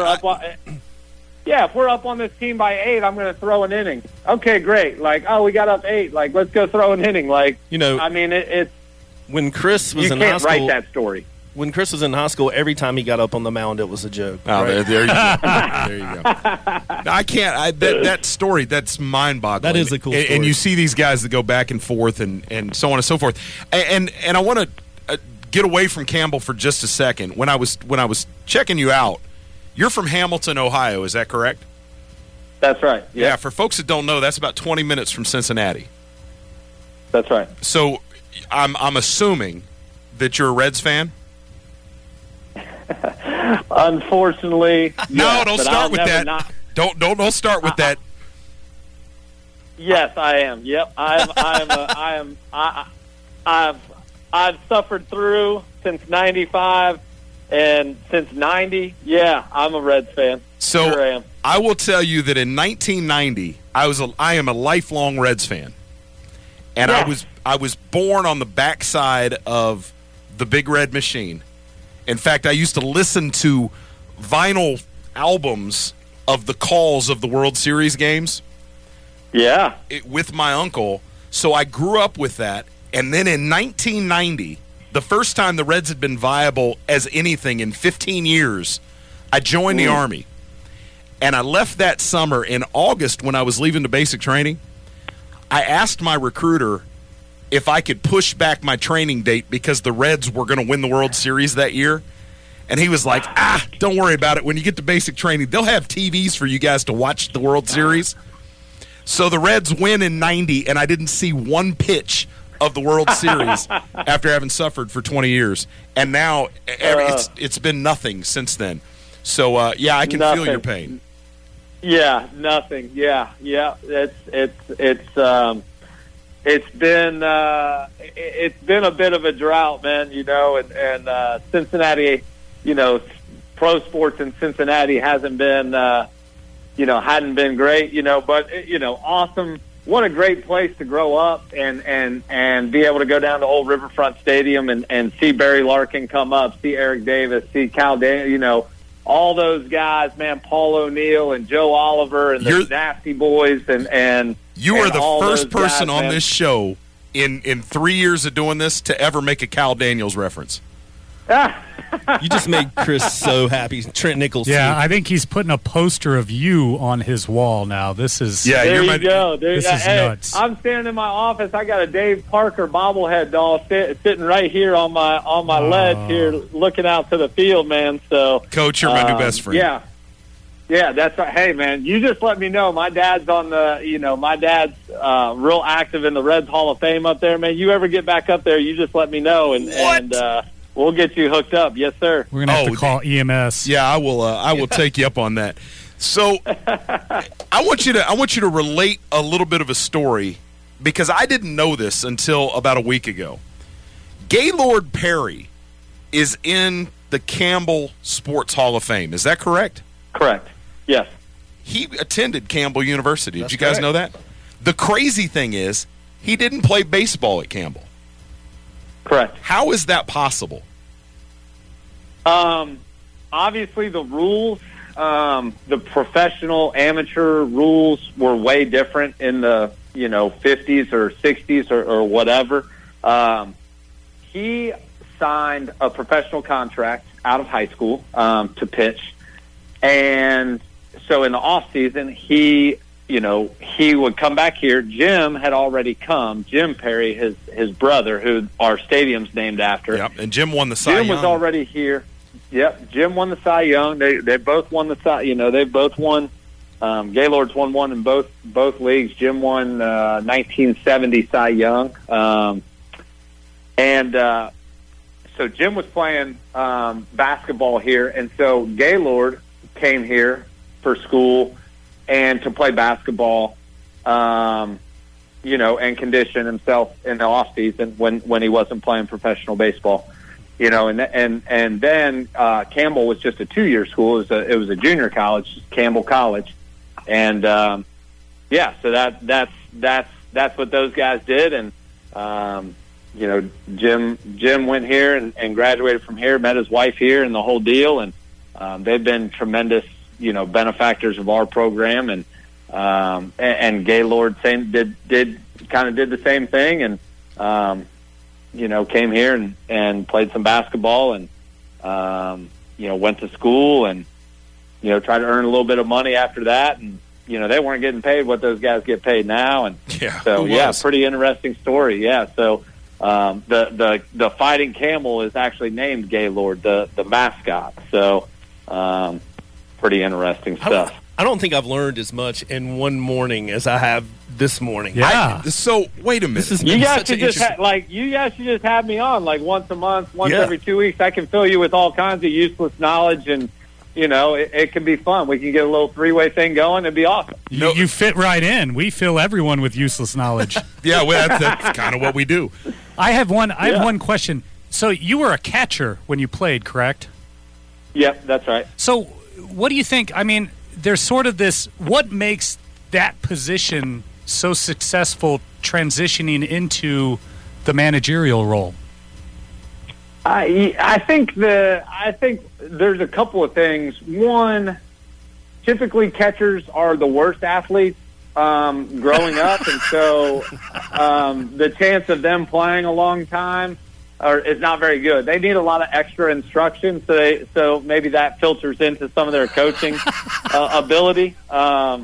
we're up on this team by 8, I'm going to throw an inning. Okay, great. Like, oh, we got up 8. Like, let's go throw an inning. Like, I mean, it's when Chris was in high school. You can't write that story. When Chris was in high school, every time he got up on the mound, it was a joke. Oh, right? There you go. There you go. No, I can't. That story, that's mind-boggling. That is a cool story. And you see these guys that go back and forth and so on and so forth. And I want to get away from Campbell for just a second. When I was checking you out, you're from Hamilton, Ohio, is that correct? That's right. Yeah. Yeah, for folks that don't know, that's about 20 minutes from Cincinnati. That's right. So I'm assuming that you're a Reds fan? Unfortunately. No, don't start with that. Don't start with that. Yes, I am. Yep. I've suffered through since 95. And since 90, yeah, I'm a Reds fan. So sure am. I will tell you that in 1990, I am a lifelong Reds fan, and yeah. I was born on the backside of the Big Red Machine. In fact, I used to listen to vinyl albums of the calls of the World Series games. Yeah, with my uncle. So I grew up with that, and then in 1990. The first time the Reds had been viable as anything in 15 years, I joined the Army. And I left that summer in August when I was leaving to basic training. I asked my recruiter if I could push back my training date because the Reds were going to win the World Series that year. And he was like, don't worry about it. When you get to basic training, they'll have TVs for you guys to watch the World Series. So the Reds win in 90, and I didn't see one pitch of the World Series after having suffered for 20 years. And now it's been nothing since then. So, yeah, I can feel your pain. Yeah, nothing. Yeah. It's been a bit of a drought, man, you know, and Cincinnati, you know, pro sports in Cincinnati hadn't been great, you know, but, you know, awesome. What a great place to grow up and be able to go down to old Riverfront Stadium and see Barry Larkin come up, see Eric Davis, see Cal Daniels, you know, all those guys, man, Paul O'Neill and Joe Oliver and the Nasty Boys and you are the first person on this show in 3 years of doing this to ever make a Cal Daniels reference. You just made Chris so happy. Trent Nichols. Yeah, too. I think he's putting a poster of you on his wall now. This is there you go. This is nuts. I'm standing in my office. I got a Dave Parker bobblehead doll sitting right here on my ledge here, looking out to the field, man. So, Coach, you're my new best friend. Yeah, that's right. Hey, man, you just let me know. My dad's real active in the Reds Hall of Fame up there, man. You ever get back up there? You just let me know, and we'll get you hooked up. Yes, sir. We're going to have to call EMS. Yeah, I will take you up on that. So I want you to relate a little bit of a story, because I didn't know this until about a week ago. Gaylord Perry is in the Campbell Sports Hall of Fame. Is that correct? Correct. Yes. He attended Campbell University. Did you guys know that? The crazy thing is he didn't play baseball at Campbell. Correct. How is that possible? Obviously, the rules, the professional amateur rules were way different in the 50s or 60s or whatever. He signed a professional contract out of high school to pitch, and so in the off season, he would come back here. Jim had already come. Jim Perry, his brother, who our stadium's named after. Yep, and Jim won the Cy Young. Jim was already here. Yep, Jim won the Cy Young. They both won the Cy. You know, they both won. Gaylord's won one in both leagues. Jim won 1970 Cy Young, and so Jim was playing basketball here, and so Gaylord came here for school and to play basketball, and condition himself in the off season when he wasn't playing professional baseball, and then Campbell was just a 2-year school. It was a junior college, Campbell College, so that's what those guys did, and Jim went here and graduated from here, met his wife here, and the whole deal, and they've been tremendous benefactors of our program, and Gaylord did the same thing, and came here and played some basketball, and went to school, and tried to earn a little bit of money after that, and they weren't getting paid what those guys get paid now, and pretty interesting story. So the Fighting Camel is actually named Gaylord, the mascot. So pretty interesting stuff. I don't think I've learned as much in one morning as I have this morning. Yeah. So wait a minute. You guys should just have me on like once a month, every 2 weeks. I can fill you with all kinds of useless knowledge, and it can be fun. We can get a little three-way thing going. It'd be awesome. You fit right in. We fill everyone with useless knowledge. That's kind of what we do. I have one question. So you were a catcher when you played, correct? Yep, that's right. So what do you think? I mean, there's sort of this, what makes that position so successful transitioning into the managerial role? I think there's a couple of things. One, typically catchers are the worst athletes growing up, and so the chance of them playing a long time is not very good. They need a lot of extra instruction, so maybe that filters into some of their coaching ability. They're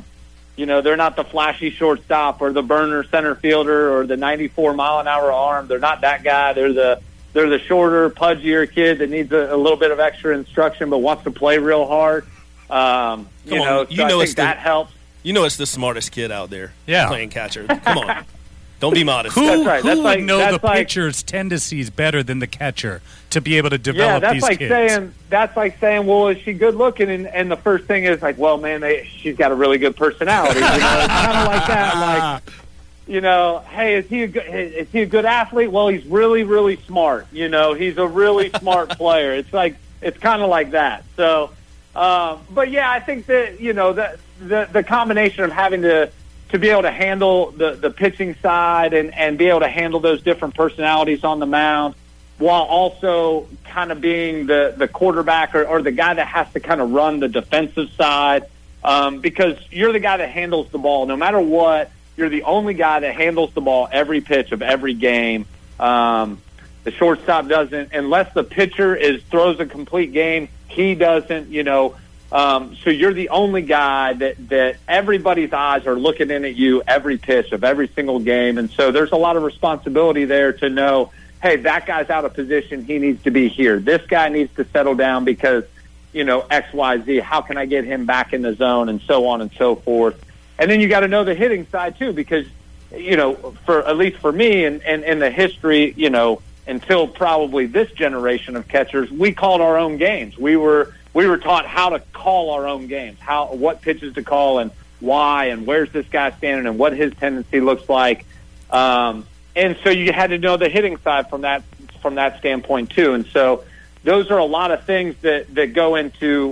not the flashy shortstop or the burner center fielder or the 94-mile-an-hour arm. They're not that guy. They're the shorter, pudgier kid that needs a little bit of extra instruction but wants to play real hard. So I think that helps. You know it's the smartest kid out there playing catcher. Come on. Don't be modest. Who would know the pitcher's tendencies better than the catcher to be able to develop these kids? That's like saying, well, is she good looking? And the first thing is like, well, man, she's got a really good personality. You know, it's kind of like that. Like, you know, hey, is he a good athlete? Well, he's really, really smart. You know, he's a really smart player. It's kind of like that. So, but yeah, I think that, you know, the combination of having to be able to handle the pitching side and be able to handle those different personalities on the mound while also kind of being the quarterback or the guy that has to kind of run the defensive side, because you're the guy that handles the ball. No matter what, you're the only guy that handles the ball every pitch of every game. The shortstop doesn't. Unless the pitcher throws a complete game, he doesn't, you know. So you're the only guy that everybody's eyes are looking in at you every pitch of every single game. And so there's a lot of responsibility there to know, hey, that guy's out of position. He needs to be here. This guy needs to settle down because, you know, X, Y, Z, how can I get him back in the zone, and so on and so forth. And then you got to know the hitting side too, because, you know, at least for me and the history, you know, until probably this generation of catchers, we called our own games. We were taught how to call our own games, what pitches to call and why and where's this guy standing and what his tendency looks like. And so you had to know the hitting side from that standpoint too. And so those are a lot of things that go into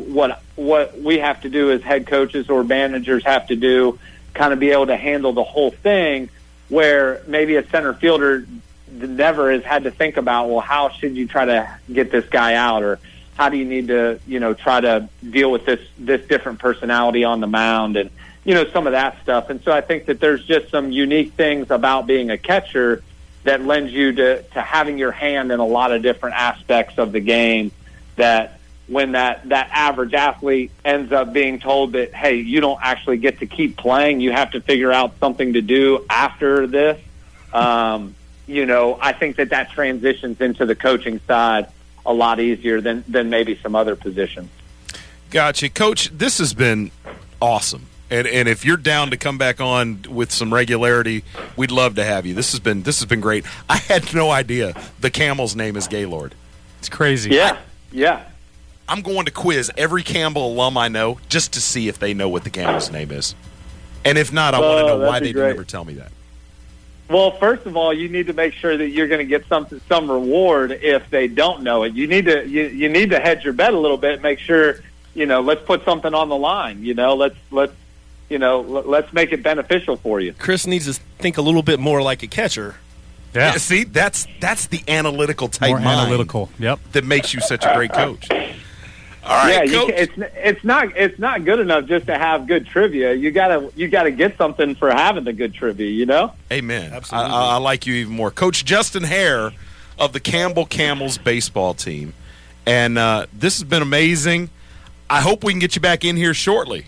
what we have to do as head coaches or managers have to do, kind of be able to handle the whole thing, where maybe a center fielder never has had to think about, well, how should you try to get this guy out, or how do you need to, you know, try to deal with this different personality on the mound, and, you know, some of that stuff. And so I think that there's just some unique things about being a catcher that lends you to having your hand in a lot of different aspects of the game, that when that average athlete ends up being told that, hey, you don't actually get to keep playing, you have to figure out something to do after this, you know, I think that transitions into the coaching side a lot easier than maybe some other positions. Gotcha. Coach, this has been awesome. And if you're down to come back on with some regularity, we'd love to have you. This has been great. I had no idea the camel's name is Gaylord. It's crazy. Yeah. I'm going to quiz every Campbell alum I know just to see if they know what the camel's name is. And if not, I want to know why they didn't ever tell me that. Well, first of all, you need to make sure that you're going to get some reward if they don't know it. You need to you need to hedge your bet a little bit. Make sure, you know, let's put something on the line. You know, let's make it beneficial for you. Chris needs to think a little bit more like a catcher. Yeah. See, that's the analytical type mind. More analytical. Yep. That makes you such a great coach. All right, yeah, Coach. It's not good enough just to have good trivia. You gotta get something for having the good trivia, you know? Amen. Absolutely. I like you even more. Coach Justin Hare of the Campbell Camels baseball team. And this has been amazing. I hope we can get you back in here shortly.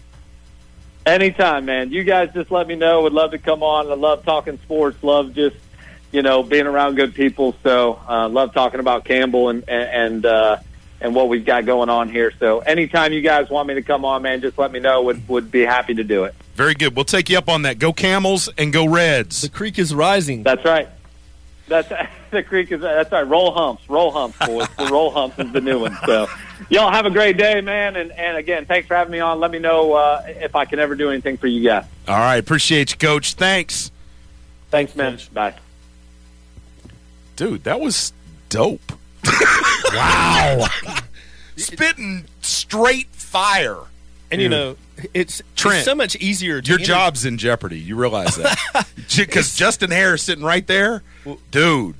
Anytime, man. You guys just let me know. Would love to come on. I love talking sports. Love just, you know, being around good people. So love talking about Campbell and what we've got going on here. So anytime you guys want me to come on, man, just let me know. Would be happy to do it. Very good. We'll take you up on that. Go Camels and go Reds. The creek is rising. That's right. That's right. Roll humps. Roll humps, boys. The roll humps is the new one. So y'all have a great day, man. And again, thanks for having me on. Let me know if I can ever do anything for you guys. All right. Appreciate you, Coach. Thanks. Thanks, man. Bye. Dude, that was dope. Wow. Spitting straight fire. And, you know, it's so much easier. Your job's in jeopardy. You realize that. Because Justin Hare is sitting right there. Dude.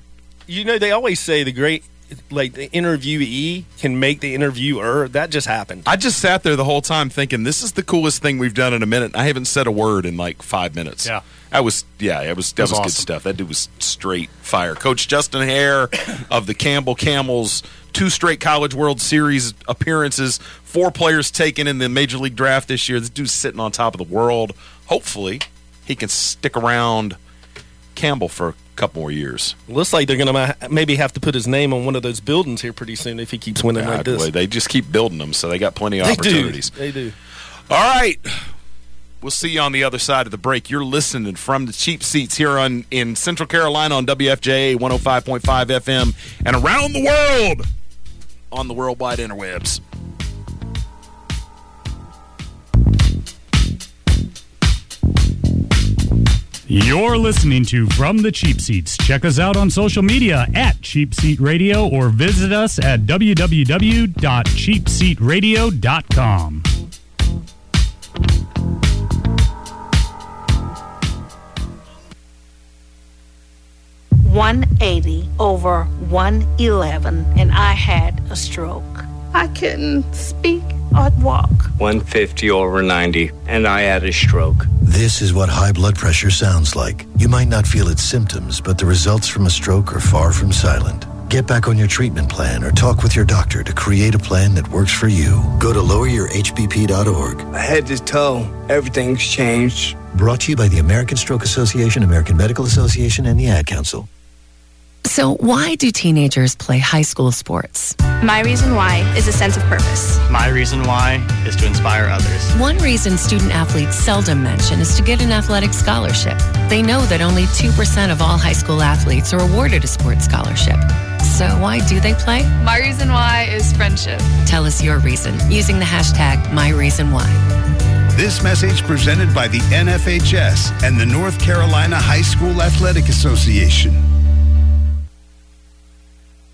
You know, they always say the interviewee can make the interviewer. That just happened. I just sat there the whole time thinking, this is the coolest thing we've done in a minute. I haven't said a word in like 5 minutes. Yeah. That was awesome. Good stuff. That dude was straight fire. Coach Justin Hare of the Campbell Camels, 2 straight College World Series appearances, 4 players taken in the Major League Draft this year. This dude's sitting on top of the world. Hopefully, he can stick around Campbell for a couple more years. Looks like they're going to maybe have to put his name on one of those buildings here pretty soon if he keeps winning like this. They just keep building them, so they got plenty of opportunities. They do. All right. We'll see you on the other side of the break. You're listening from the cheap seats here in Central Carolina on WFJA 105.5 FM and around the world on the worldwide interwebs. You're listening to From the Cheap Seats. Check us out on social media at Cheap Seat Radio or visit us at www.cheapseatradio.com. .180/.111, and I had a stroke. I couldn't speak or walk. 150/90, and I had a stroke. This is what high blood pressure sounds like. You might not feel its symptoms, but the results from a stroke are far from silent. Get back on your treatment plan or talk with your doctor to create a plan that works for you. Go to loweryourhbp.org. Head to toe, everything's changed. Brought to you by the American Stroke Association, American Medical Association, and the Ad Council. So why do teenagers play high school sports? My reason why is a sense of purpose. My reason why is to inspire others. One reason student-athletes seldom mention is to get an athletic scholarship. They know that only 2% of all high school athletes are awarded a sports scholarship. So why do they play? My reason why is friendship. Tell us your reason using the hashtag #MyReasonWhy. This message presented by the NFHS and the North Carolina High School Athletic Association.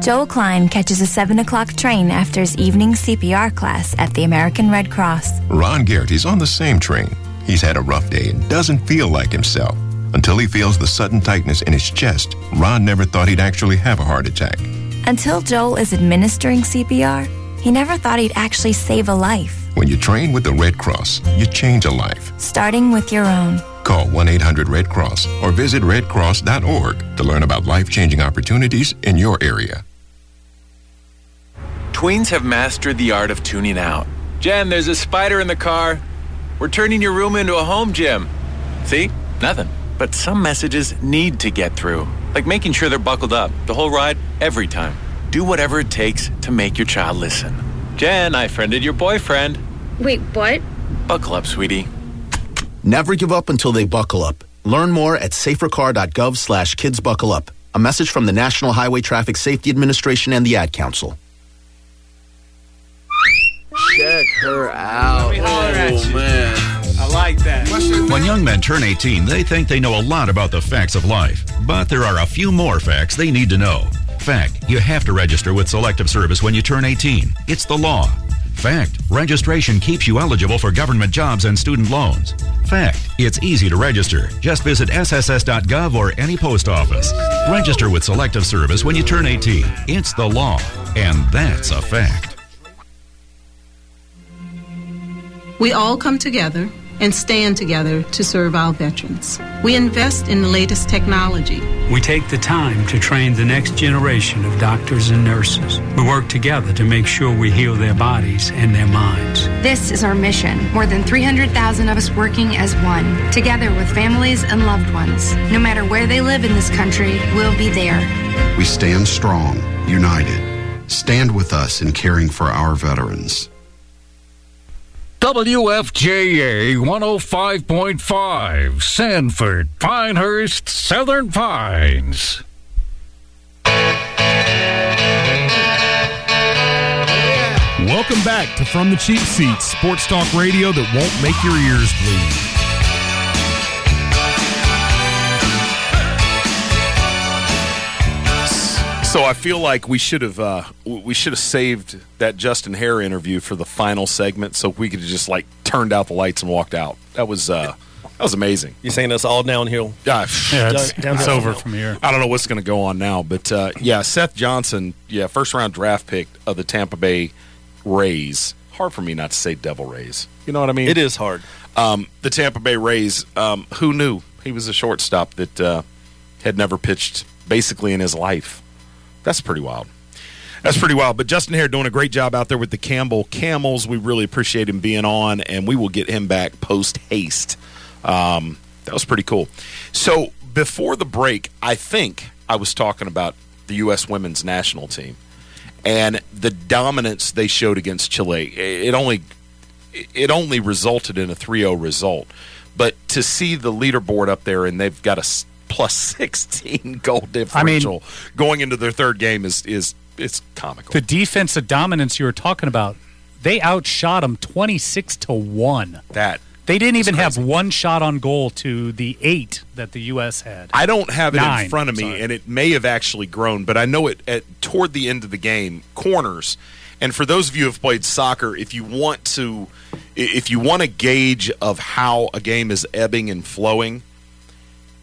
Joel Klein catches a 7 o'clock train after his evening CPR class at the American Red Cross. Ron Garrett is on the same train. He's had a rough day and doesn't feel like himself. Until he feels the sudden tightness in his chest, Ron never thought he'd actually have a heart attack. Until Joel is administering CPR, he never thought he'd actually save a life. When you train with the Red Cross, you change a life. Starting with your own. Call 1-800-RED-CROSS or visit redcross.org to learn about life-changing opportunities in your area. Tweens have mastered the art of tuning out. Jen, there's a spider in the car. We're turning your room into a home gym. See? Nothing. But some messages need to get through, like making sure they're buckled up the whole ride, every time. Do whatever it takes to make your child listen. Jen, I friended your boyfriend. Wait, what? Buckle up, sweetie. Never give up until they buckle up. Learn more at safercar.gov/kidsbuckleup. A message from the National Highway Traffic Safety Administration and the Ad Council. Check her out. Oh, man. I like that. When young men turn 18, they think they know a lot about the facts of life. But there are a few more facts they need to know. Fact, you have to register with Selective Service when you turn 18. It's the law. Fact, registration keeps you eligible for government jobs and student loans. Fact, it's easy to register. Just visit sss.gov or any post office. Register with Selective Service when you turn 18. It's the law, and that's a fact. We all come together and stand together to serve our veterans. We invest in the latest technology. We take the time to train the next generation of doctors and nurses. We work together to make sure we heal their bodies and their minds. This is our mission. More than 300,000 of us working as one, together with families and loved ones. No matter where they live in this country, we'll be there. We stand strong, united. Stand with us in caring for our veterans. WFJA 105.5, Sanford, Pinehurst, Southern Pines. Welcome back to From the Cheap Seats, sports talk radio that won't make your ears bleed. So I feel like we should have saved that Justin Hare interview for the final segment, so we could have just like turned out the lights and walked out. That was amazing. You're saying that's all downhill? Yeah, it's over from here. I don't know what's going to go on now, but Seth Johnson, first round draft pick of the Tampa Bay Rays, Hard for me not to say Devil Rays. You know what I mean? It is hard. The Tampa Bay Rays, who knew? He was a shortstop that had never pitched basically in his life. That's pretty wild. That's pretty wild. But Justin Hare doing a great job out there with the Campbell Camels. We really appreciate him being on, and we will get him back post-haste. That was pretty cool. So before the break, I think I was talking about the U.S. women's national team and the dominance they showed against Chile. It only resulted in a 3-0 result. But to see the leaderboard up there and they've got a plus 16 goal differential going into their third game is it's comical. The defensive dominance you were talking about, they outshot them 26-1. That they didn't even have one shot on goal to the 8 that the U.S. had. I don't have it in front of me, and it may have actually grown, but I know it toward the end of the game, corners. And for those of you who have played soccer, if you want a gauge of how a game is ebbing and flowing,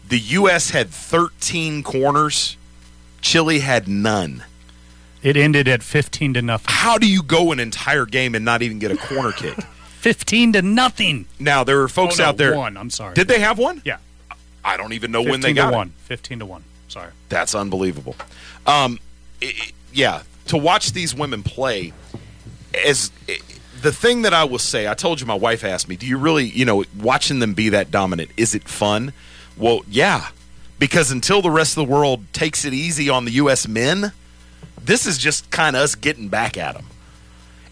the U.S. had 13 corners. Chile had none. It ended at 15-0. How do you go an entire game and not even get a corner kick? 15-0. Now, there are folks out there. One, I'm sorry. Did they have one? Yeah. I don't even know when they got one. 15-1. Sorry. That's unbelievable. To watch these women play, the thing that I will say, I told you my wife asked me, do you really, watching them be that dominant, is it fun? Well, yeah, because until the rest of the world takes it easy on the U.S. men, this is just kind of us getting back at them.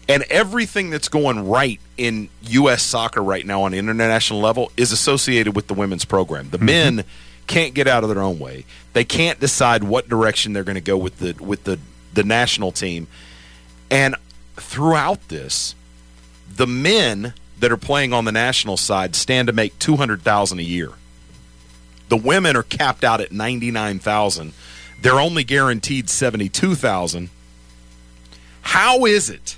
And everything that's going right in U.S. soccer right now on the international level is associated with the women's program. The men can't get out of their own way. They can't decide what direction they're going to go with the national team. And throughout this, the men that are playing on the national side stand to make $200,000 a year. The women are capped out at $99,000. They're only guaranteed $72,000. How is it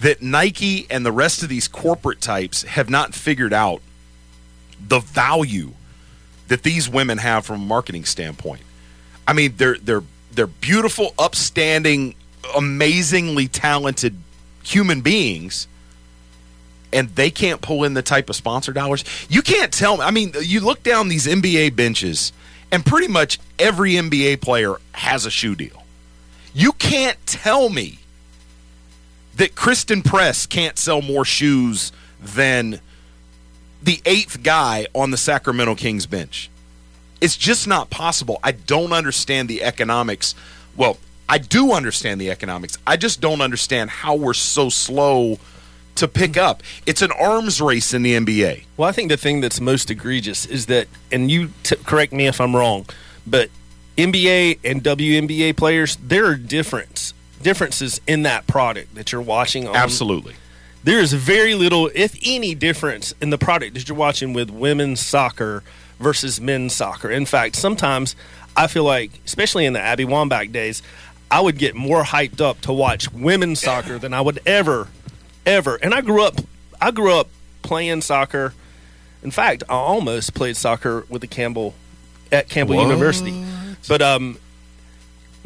that Nike and the rest of these corporate types have not figured out the value that these women have from a marketing standpoint? I mean, they're beautiful, upstanding, amazingly talented human beings, and they can't pull in the type of sponsor dollars. You can't tell me. I mean, you look down these NBA benches, and pretty much every NBA player has a shoe deal. You can't tell me that Kristen Press can't sell more shoes than the 8th guy on the Sacramento Kings bench. It's just not possible. I don't understand the economics. Well, I do understand the economics. I just don't understand how we're so slow to pick up. It's an arms race in the NBA. Well, I think the thing that's most egregious is that, and you correct me if I'm wrong, but NBA and WNBA players, there are differences in that product that you're watching on. Absolutely. There is very little, if any, difference in the product that you're watching with women's soccer versus men's soccer. In fact, sometimes I feel like, especially in the Abby Wambach days, I would get more hyped up to watch women's soccer than I would ever. And I grew up playing soccer. In fact, I almost played soccer with the Campbell University. But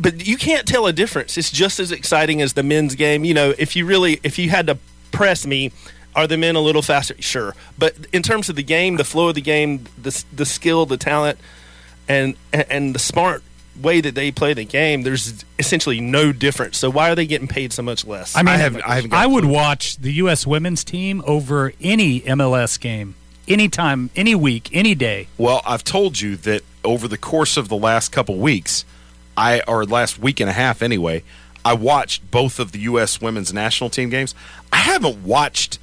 but you can't tell a difference. It's just as exciting as the men's game. If you had to press me, are the men a little faster? Sure. But in terms of the game, the flow of the game, the skill, the talent, and the smart way that they play the game, there's essentially no difference. So why are they getting paid so much less? I mean, I would watch the U.S. women's team over any MLS game, anytime, any week, any day. Well, I've told you that over the course of the last couple weeks, or last week and a half anyway, I watched both of the U.S. women's national team games. I haven't watched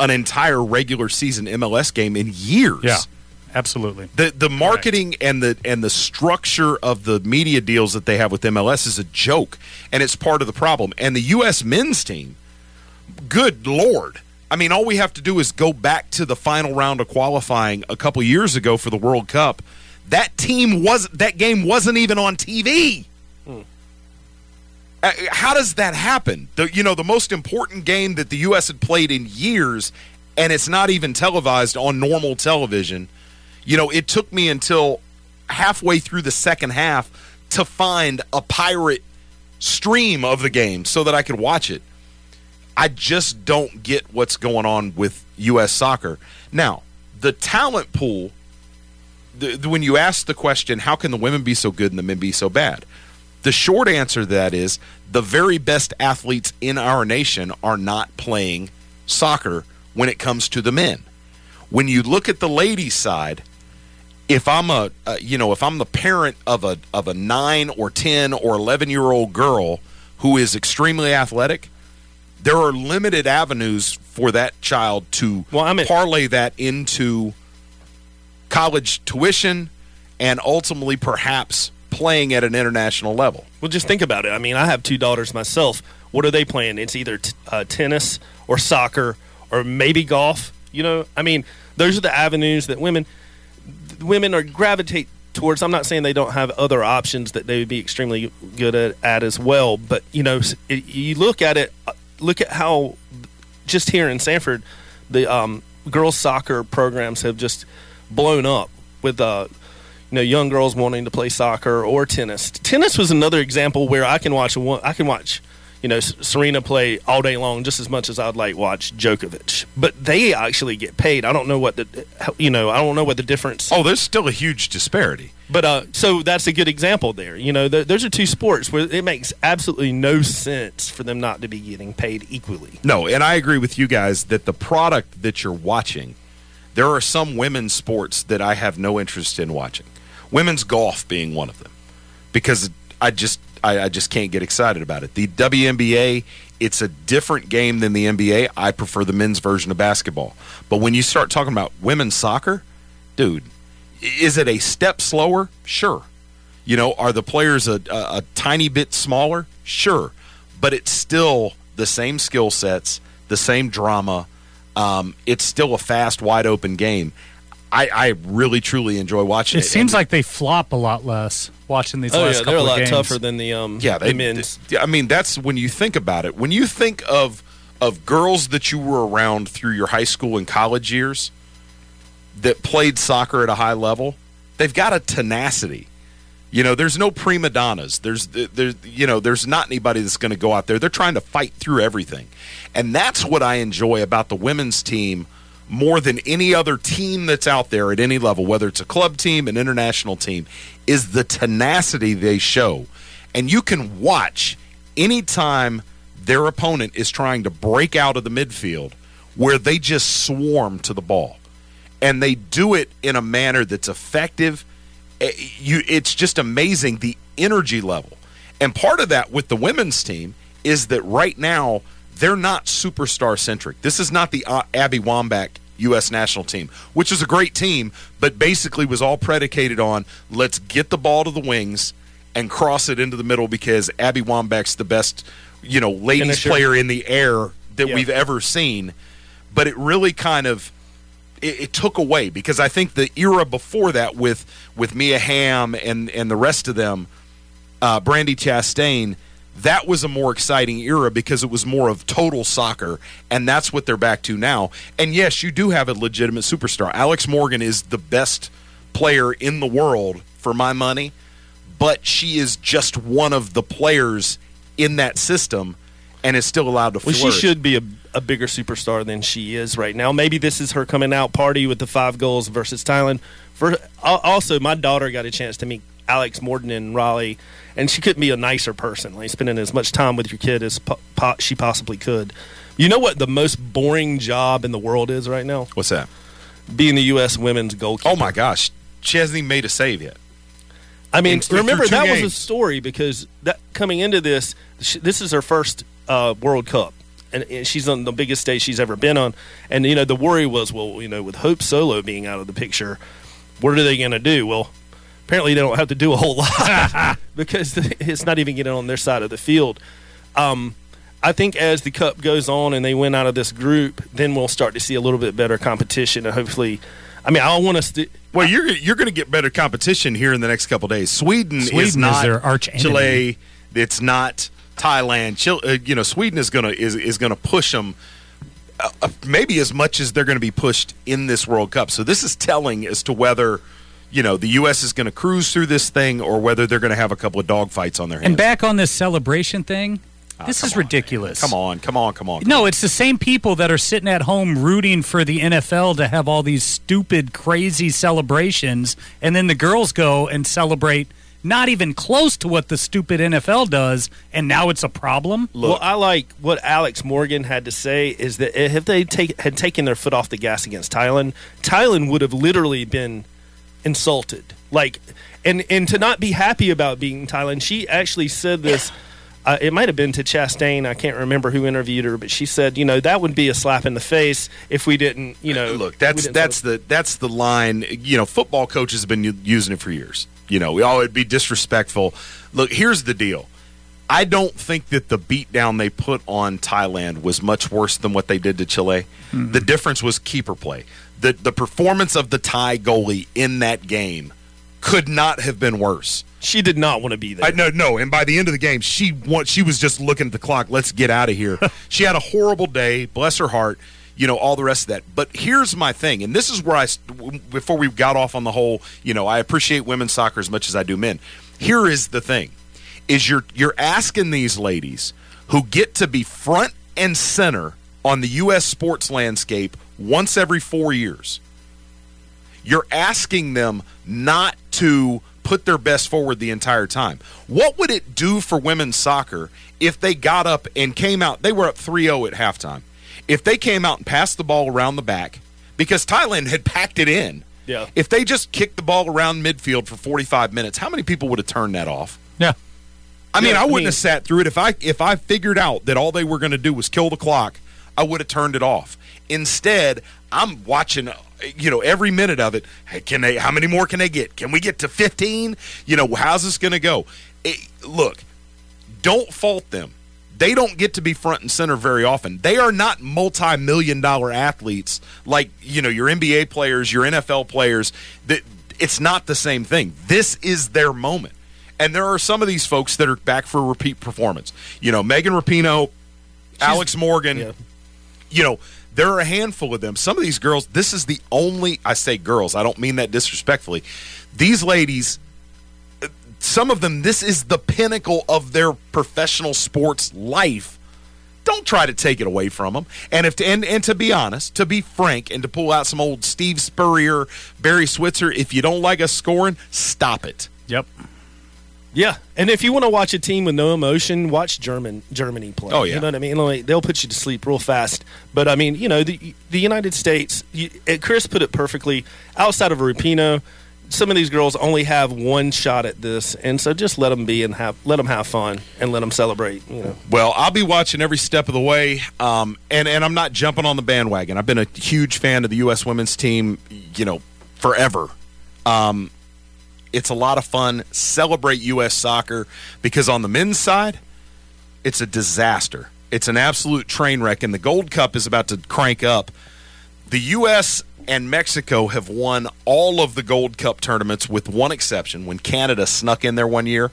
an entire regular season MLS game in years. Yeah. Absolutely. The marketing and the structure of the media deals that they have with MLS is a joke, and it's part of the problem. And the U.S. men's team, good Lord. I mean, all we have to do is go back to the final round of qualifying a couple years ago for the World Cup. That game wasn't even on TV. How does that happen? The most important game that the U.S. had played in years, and it's not even televised on normal television. It took me until halfway through the second half to find a pirate stream of the game so that I could watch it. I just don't get what's going on with U.S. soccer. Now, the talent pool, when you ask the question, how can the women be so good and the men be so bad? The short answer to that is the very best athletes in our nation are not playing soccer when it comes to the men. When you look at the ladies' side, if I'm a if I'm the parent of a 9 or 10 or 11-year-old girl who is extremely athletic, there are limited avenues for that child to parlay that into college tuition and ultimately perhaps playing at an international level. Well, just think about it. I mean, I have two daughters myself. What are they playing? It's either tennis or soccer or maybe golf. You know, I mean, those are the avenues that women are gravitate towards. I'm not saying they don't have other options that they would be extremely good at as well. But, you know, you look at it. Look at how just here in Sanford, the girls' soccer programs have just blown up with young girls wanting to play soccer or tennis. Tennis was another example where I can watch Serena play all day long just as much as I'd like watch Djokovic. But they actually get paid. I don't know what the difference. Oh, there's still a huge disparity. But so that's a good example there. You know, those are two sports where it makes absolutely no sense for them not to be getting paid equally. No, and I agree with you guys that the product that you're watching, there are some women's sports that I have no interest in watching. Women's golf being one of them, because I just can't get excited about it. The WNBA, it's a different game than the NBA. I prefer the men's version of basketball. But when you start talking about women's soccer, dude, is it a step slower? Sure. You know, are the players a tiny bit smaller? Sure. But it's still the same skill sets, the same drama. It's still a fast, wide-open game. I really, truly enjoy watching it. It seems like they flop a lot less watching these last couple of games. They're a lot tougher than the men's. I mean, that's when you think about it. When you think of girls that you were around through your high school and college years that played soccer at a high level, they've got a tenacity. You know, there's no prima donnas. There's not anybody that's going to go out there. They're trying to fight through everything. And that's what I enjoy about the women's team more than any other team that's out there at any level, whether it's a club team, an international team, is the tenacity they show. And you can watch any time their opponent is trying to break out of the midfield where they just swarm to the ball. And they do it in a manner that's effective. It's just amazing, the energy level. And part of that with the women's team is that right now they're not superstar-centric. This is not the Abby Wambach U.S. national team, which is a great team, but basically was all predicated on let's get the ball to the wings and cross it into the middle because Abby Wambach's the best ladies player in the air that we've ever seen. But it really kind of it took away, because I think the era before that with Mia Hamm and the rest of them, Brandi Chastain, that was a more exciting era because it was more of total soccer, and that's what they're back to now. And, yes, you do have a legitimate superstar. Alex Morgan is the best player in the world for my money, but she is just one of the players in that system and is still allowed to flourish. Well, she should be a bigger superstar than she is right now. Maybe this is her coming out party with the 5 goals versus Thailand. Also, my daughter got a chance to meet Alex Morgan in Raleigh, and she couldn't be a nicer person, like spending as much time with your kid as she possibly could. You know what the most boring job in the world is right now? What's that? Being the U.S. women's goalkeeper. Oh, my gosh. She hasn't even made a save yet. I mean, remember, that was a story because coming into this, this is her first World Cup, and she's on the biggest stage she's ever been on. And, the worry was, with Hope Solo being out of the picture, what are they going to do? Well, apparently they don't have to do a whole lot because it's not even getting on their side of the field. I think as the Cup goes on and they win out of this group, then we'll start to see a little bit better competition, and hopefully – I mean, I want us to. Well, you're going to get better competition here in the next couple of days. Sweden is not their arch enemy. Chile, it's not Thailand. Sweden is going to push them maybe as much as they're going to be pushed in this World Cup. So this is telling as to whether the U.S. is going to cruise through this thing or whether they're going to have a couple of dogfights on their hands. And back on this celebration thing, This is ridiculous. Come on. No, it's the same people that are sitting at home rooting for the NFL to have all these stupid, crazy celebrations, and then the girls go and celebrate not even close to what the stupid NFL does, and now it's a problem? Look, well, I like what Alex Morgan had to say is that if they had taken their foot off the gas against Thailand, Thailand would have literally been insulted. Like, and to not be happy about beating Thailand, she actually said this. It might have been to Chastain. I can't remember who interviewed her, but she said, you know, that would be a slap in the face if we didn't, you know. Look, that's the line. You know, football coaches have been using it for years. You know, it'd be disrespectful. Look, here's the deal. I don't think that the beatdown they put on Thailand was much worse than what they did to Chile. Mm-hmm. The difference was keeper play. The performance of the Thai goalie in that game could not have been worse. She did not want to be there. No, and by the end of the game, she was just looking at the clock. Let's get out of here. She had a horrible day, bless her heart, you know, all the rest of that. But here's my thing, and this is where before we got off on the whole, you know, I appreciate women's soccer as much as I do men. Here is the thing, is you're asking these ladies who get to be front and center on the U.S. sports landscape once every 4 years, you're asking them not to put their best forward the entire time. What would it do for women's soccer if they got up and came out? They were up 3-0 at halftime. If they came out and passed the ball around the back, because Thailand had packed it in, yeah. If they just kicked the ball around midfield for 45 minutes, how many people would have turned that off? Yeah. I wouldn't have sat through it. If I figured out that all they were going to do was kill the clock, I would have turned it off. Instead, I'm watching, you know, every minute of it. How many more can they get? Can we get to 15? You know, how's this going to go? Look, don't fault them. They don't get to be front and center very often. They are not multi-million-dollar athletes like, you know, your NBA players, your NFL players. It's not the same thing. This is their moment. And there are some of these folks that are back for repeat performance. You know, Megan Rapinoe, Alex Morgan, yeah. You know, there are a handful of them. Some of these girls, this is the only, I say girls, I don't mean that disrespectfully. These ladies, some of them, this is the pinnacle of their professional sports life. Don't try to take it away from them. And to be honest, to be frank, and to pull out some old Steve Spurrier, Barry Switzer, if you don't like us scoring, stop it. Yep. Yeah, and if you want to watch a team with no emotion, watch Germany play. Oh, yeah. You know what I mean? Like, they'll put you to sleep real fast. But, I mean, you know, the United States, Chris put it perfectly, outside of Rapinoe, some of these girls only have one shot at this, and so just let them be and let them have fun and let them celebrate. You know. Well, I'll be watching every step of the way, and I'm not jumping on the bandwagon. I've been a huge fan of the U.S. women's team, you know, forever. It's a lot of fun. Celebrate U.S. soccer, because on the men's side, it's a disaster. It's an absolute train wreck, and the Gold Cup is about to crank up. The U.S. and Mexico have won all of the Gold Cup tournaments with one exception, when Canada snuck in there one year.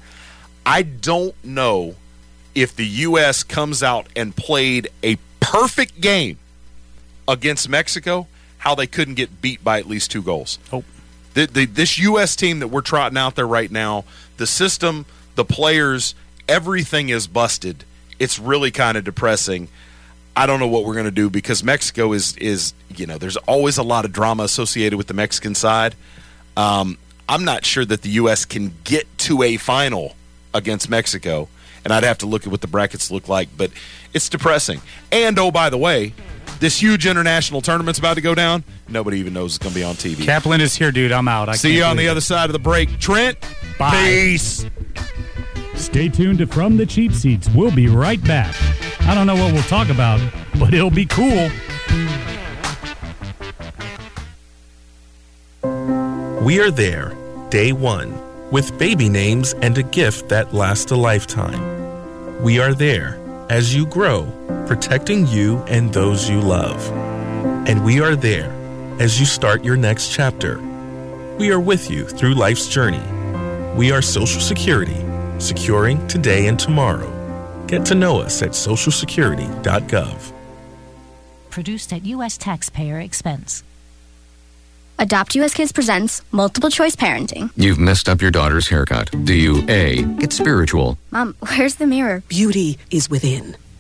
I don't know if the U.S. comes out and played a perfect game against Mexico, how they couldn't get beat by at least 2 goals. Oh. This U.S. team that we're trotting out there right now, the system, the players, everything is busted. It's really kind of depressing. I don't know what we're going to do, because Mexico is, you know, there's always a lot of drama associated with the Mexican side. I'm not sure that the U.S. can get to a final against Mexico, and I'd have to look at what the brackets look like, but it's depressing. And, oh, by the way, this huge international tournament's about to go down. Nobody even knows it's going to be on TV. Kaplan is here, dude. I'm out. See you on the other side of the break. Trent, bye. Peace. Stay tuned to From the Cheap Seats. We'll be right back. I don't know what we'll talk about, but it'll be cool. We're there, day one, with baby names and a gift that lasts a lifetime. We are there as you grow, protecting you and those you love. And we are there as you start your next chapter. We are with you through life's journey. We are Social Security, securing today and tomorrow. Get to know us at socialsecurity.gov. Produced at U.S. taxpayer expense. Adopt U.S. Kids presents Multiple Choice Parenting. You've messed up your daughter's haircut. Do you A, get spiritual? Mom, where's the mirror? Beauty is within.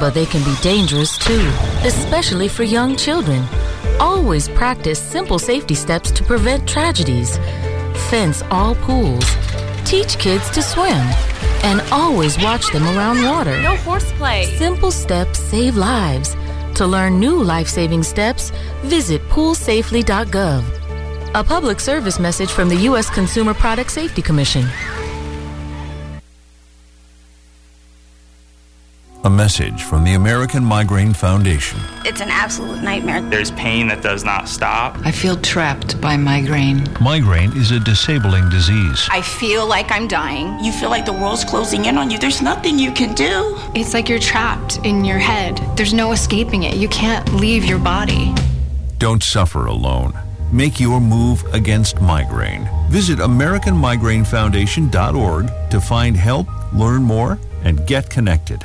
but they can be dangerous too, especially for young children. Always practice simple safety steps to prevent tragedies. Fence all pools. Teach kids to swim. And always watch them around water. No horseplay. Simple steps save lives. To learn new life-saving steps, visit poolsafely.gov. A public service message from the U.S. Consumer Product Safety Commission. A message from the American Migraine Foundation. It's an absolute nightmare. There's pain that does not stop. I feel trapped by migraine. Migraine is a disabling disease. I feel like I'm dying. You feel like the world's closing in on you. There's nothing you can do. It's like you're trapped in your head. There's no escaping it. You can't leave your body. Don't suffer alone. Make your move against migraine. Visit AmericanMigraineFoundation.org to find help, learn more, and get connected.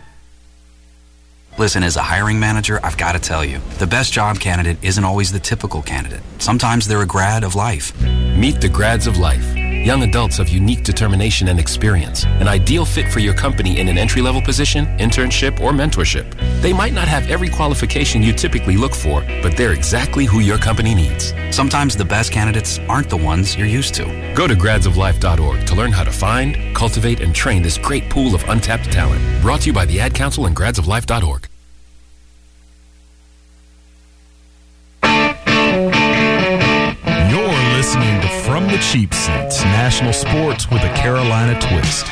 Listen, as a hiring manager, I've got to tell you, the best job candidate isn't always the typical candidate. Sometimes they're a grad of life. Meet the grads of life. Young adults of unique determination and experience. An ideal fit for your company in an entry-level position, internship, or mentorship. They might not have every qualification you typically look for, but they're exactly who your company needs. Sometimes the best candidates aren't the ones you're used to. Go to gradsoflife.org to learn how to find, cultivate, and train this great pool of untapped talent. Brought to you by the Ad Council and gradsoflife.org. Listening to From the Cheap Seats, National Sports with a Carolina Twist.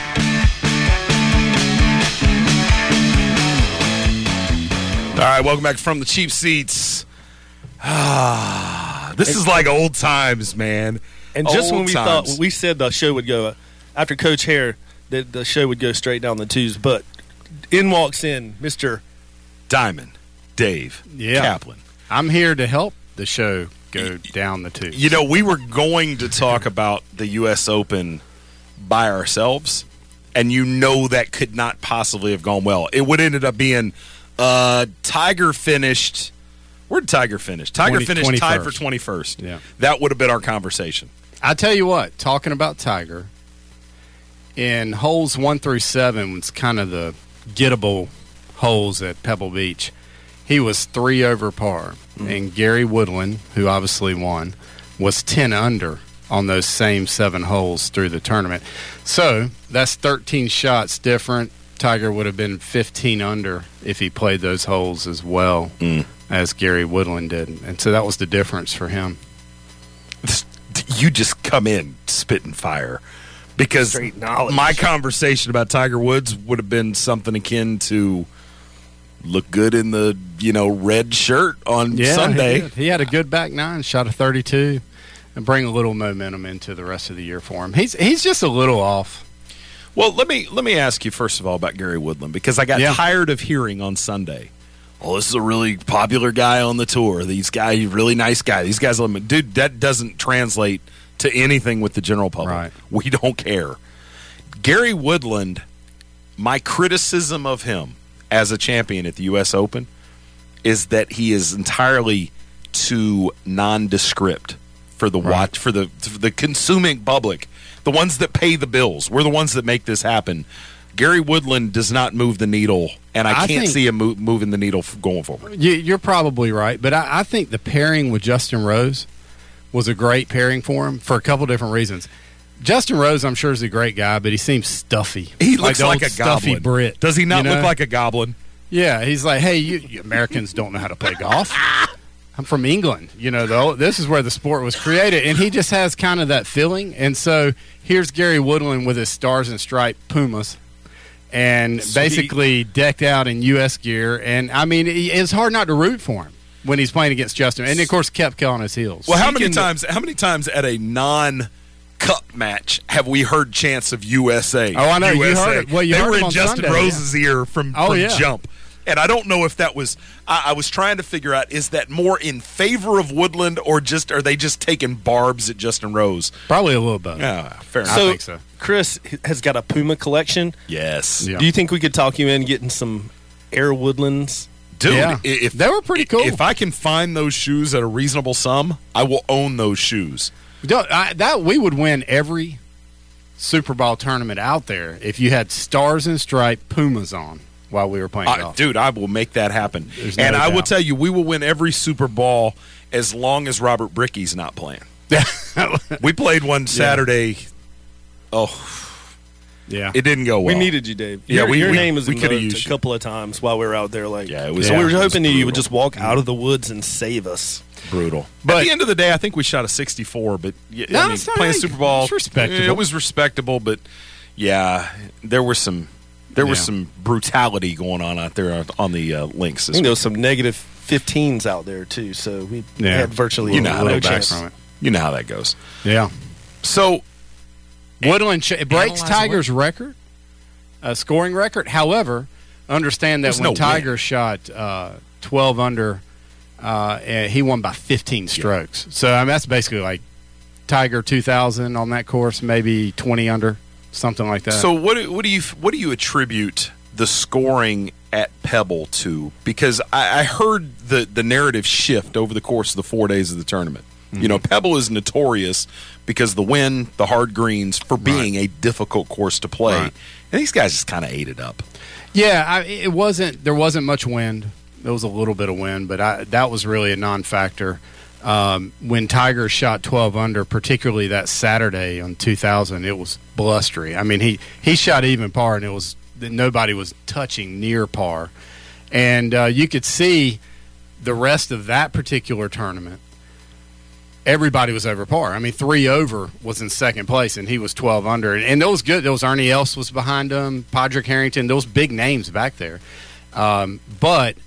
All right, welcome back to From the Cheap Seats. This is like old times, man. And just when we thought, we said the show would go, after Coach Hare, that the show would go straight down the twos, but in walks in Mr. Diamond Dave Kaplan. I'm here to help the show go down the tube. You know, we were going to talk about the U.S. Open by ourselves, and you know that could not possibly have gone well. It would have ended up being Tiger finished. Where did Tiger finish? Tiger finished tied for 21st. Yeah. That would have been our conversation. I tell you what, talking about Tiger, in holes 1 through 7 was kind of the gettable holes at Pebble Beach. He was 3 over par, and Gary Woodland, who obviously won, was 10 under on those same 7 holes through the tournament. So that's 13 shots different. Tiger would have been 15 under if he played those holes as well as Gary Woodland did. And so that was the difference for him. You just come in spitting fire. Because my conversation about Tiger Woods would have been something akin to look good in the, you know, red shirt on Sunday. He had a good back 9, shot a 32, and bring a little momentum into the rest of the year for him. He's just a little off. Well, let me ask you first of all about Gary Woodland, because I got tired of hearing on Sunday, oh, this is a really popular guy on the tour. These guys, really nice guy. These guys, dude, that doesn't translate to anything with the general public. Right. We don't care. Gary Woodland, my criticism of him as a champion at the U.S. Open is that he is entirely too nondescript for the watch, for the consuming public, the ones that pay the bills. We're the ones that make this happen. Gary Woodland does not move the needle, and I can't see him moving the needle going forward. You're probably right, but I think the pairing with Justin Rose was a great pairing for him for a couple different reasons. Justin Rose, I'm sure, is a great guy, but he seems stuffy. He looks like a stuffy goblin. Brit. Does he not look like a goblin? Yeah, he's like, hey, you Americans don't know how to play golf. I'm from England, though. This is where the sport was created, and he just has kind of that feeling. And so here's Gary Woodland with his Stars and Stripes Pumas and basically decked out in U.S. gear. And, I mean, it's hard not to root for him when he's playing against Justin. And, of course, Koepka on his heels. Well, how many times at a non-cup match have we heard chants of USA? Oh, I know. USA. You heard it. Well, you heard it on Sunday. They were in Justin Rose's ear from jump. And I don't know if that was – I was trying to figure out, is that more in favor of Woodland or just are they just taking barbs at Justin Rose? Probably a little bit. Yeah, fair enough. So, I think so. Chris has got a Puma collection. Yes. Yeah. Do you think we could talk you in getting some Air Woodlands? Dude, yeah. They were pretty cool. If I can find those shoes at a reasonable sum, I will own those shoes. We would win every Super Bowl tournament out there if you had Stars and Stripes Pumas on. While we were playing golf. Dude, I will make that happen. I will tell you, we will win every Super Bowl as long as Robert Bricky's not playing. We played one Saturday. Yeah. Oh. Yeah. It didn't go well. We needed you, Dave. Yeah, your name was invoked a couple of times while we were out there. We were hoping that you would just walk out of the woods and save us. Brutal. But at the end of the day, I think we shot a 64, but playing Super Bowl. It was respectable. It was respectable, but, yeah, there were some... There was some brutality going on out there on the links. I think there was some negative 15s out there, too, so we had virtually no chance. From it. You know how that goes. Yeah. So, Woodland breaks Tiger's record, scoring record. However, understand that Tiger shot 12 under, and he won by 15 strokes. Yeah. So, that's basically like Tiger 2000 on that course, maybe 20 under. Something like that. So what do you attribute the scoring at Pebble to? Because I heard the narrative shift over the course of the 4 days of the tournament. Mm-hmm. Pebble is notorious because the wind, the hard greens, for being a difficult course to play. Right. And these guys just kind of ate it up. Yeah, there wasn't much wind. There was a little bit of wind, but that was really a non-factor. When Tiger shot 12 under, particularly that Saturday on 2000, it was blustery. I mean, he shot even par, and it was nobody was touching near par. And you could see the rest of that particular tournament, everybody was over par. I mean, three over was in second place, and he was 12 under. And that was good. There was Ernie Els was behind him, Padraig Harrington, those big names back there. But –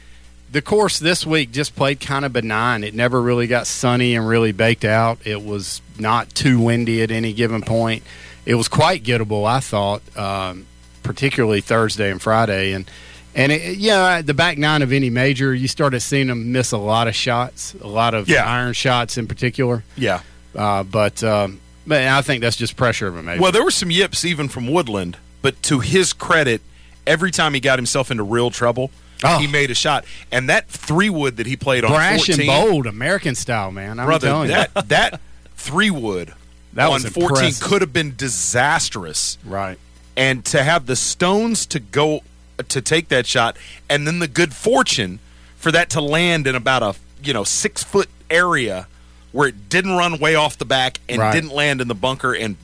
the course this week just played kind of benign. It never really got sunny and really baked out. It was not too windy at any given point. It was quite gettable, I thought, particularly Thursday and Friday. And the back nine of any major, you started seeing them miss a lot of shots, a lot of iron shots in particular. Yeah. But I think that's just pressure of a major. Well, there were some yips even from Woodland, but to his credit, every time he got himself into real trouble – he made a shot. And that three-wood that he played on 14. Brash and bold, American style, man. Brother, telling you. That three-wood on 14 could have been disastrous. Right. And to have the stones to go to take that shot and then the good fortune for that to land in about a 6-foot area where it didn't run way off the back and didn't land in the bunker and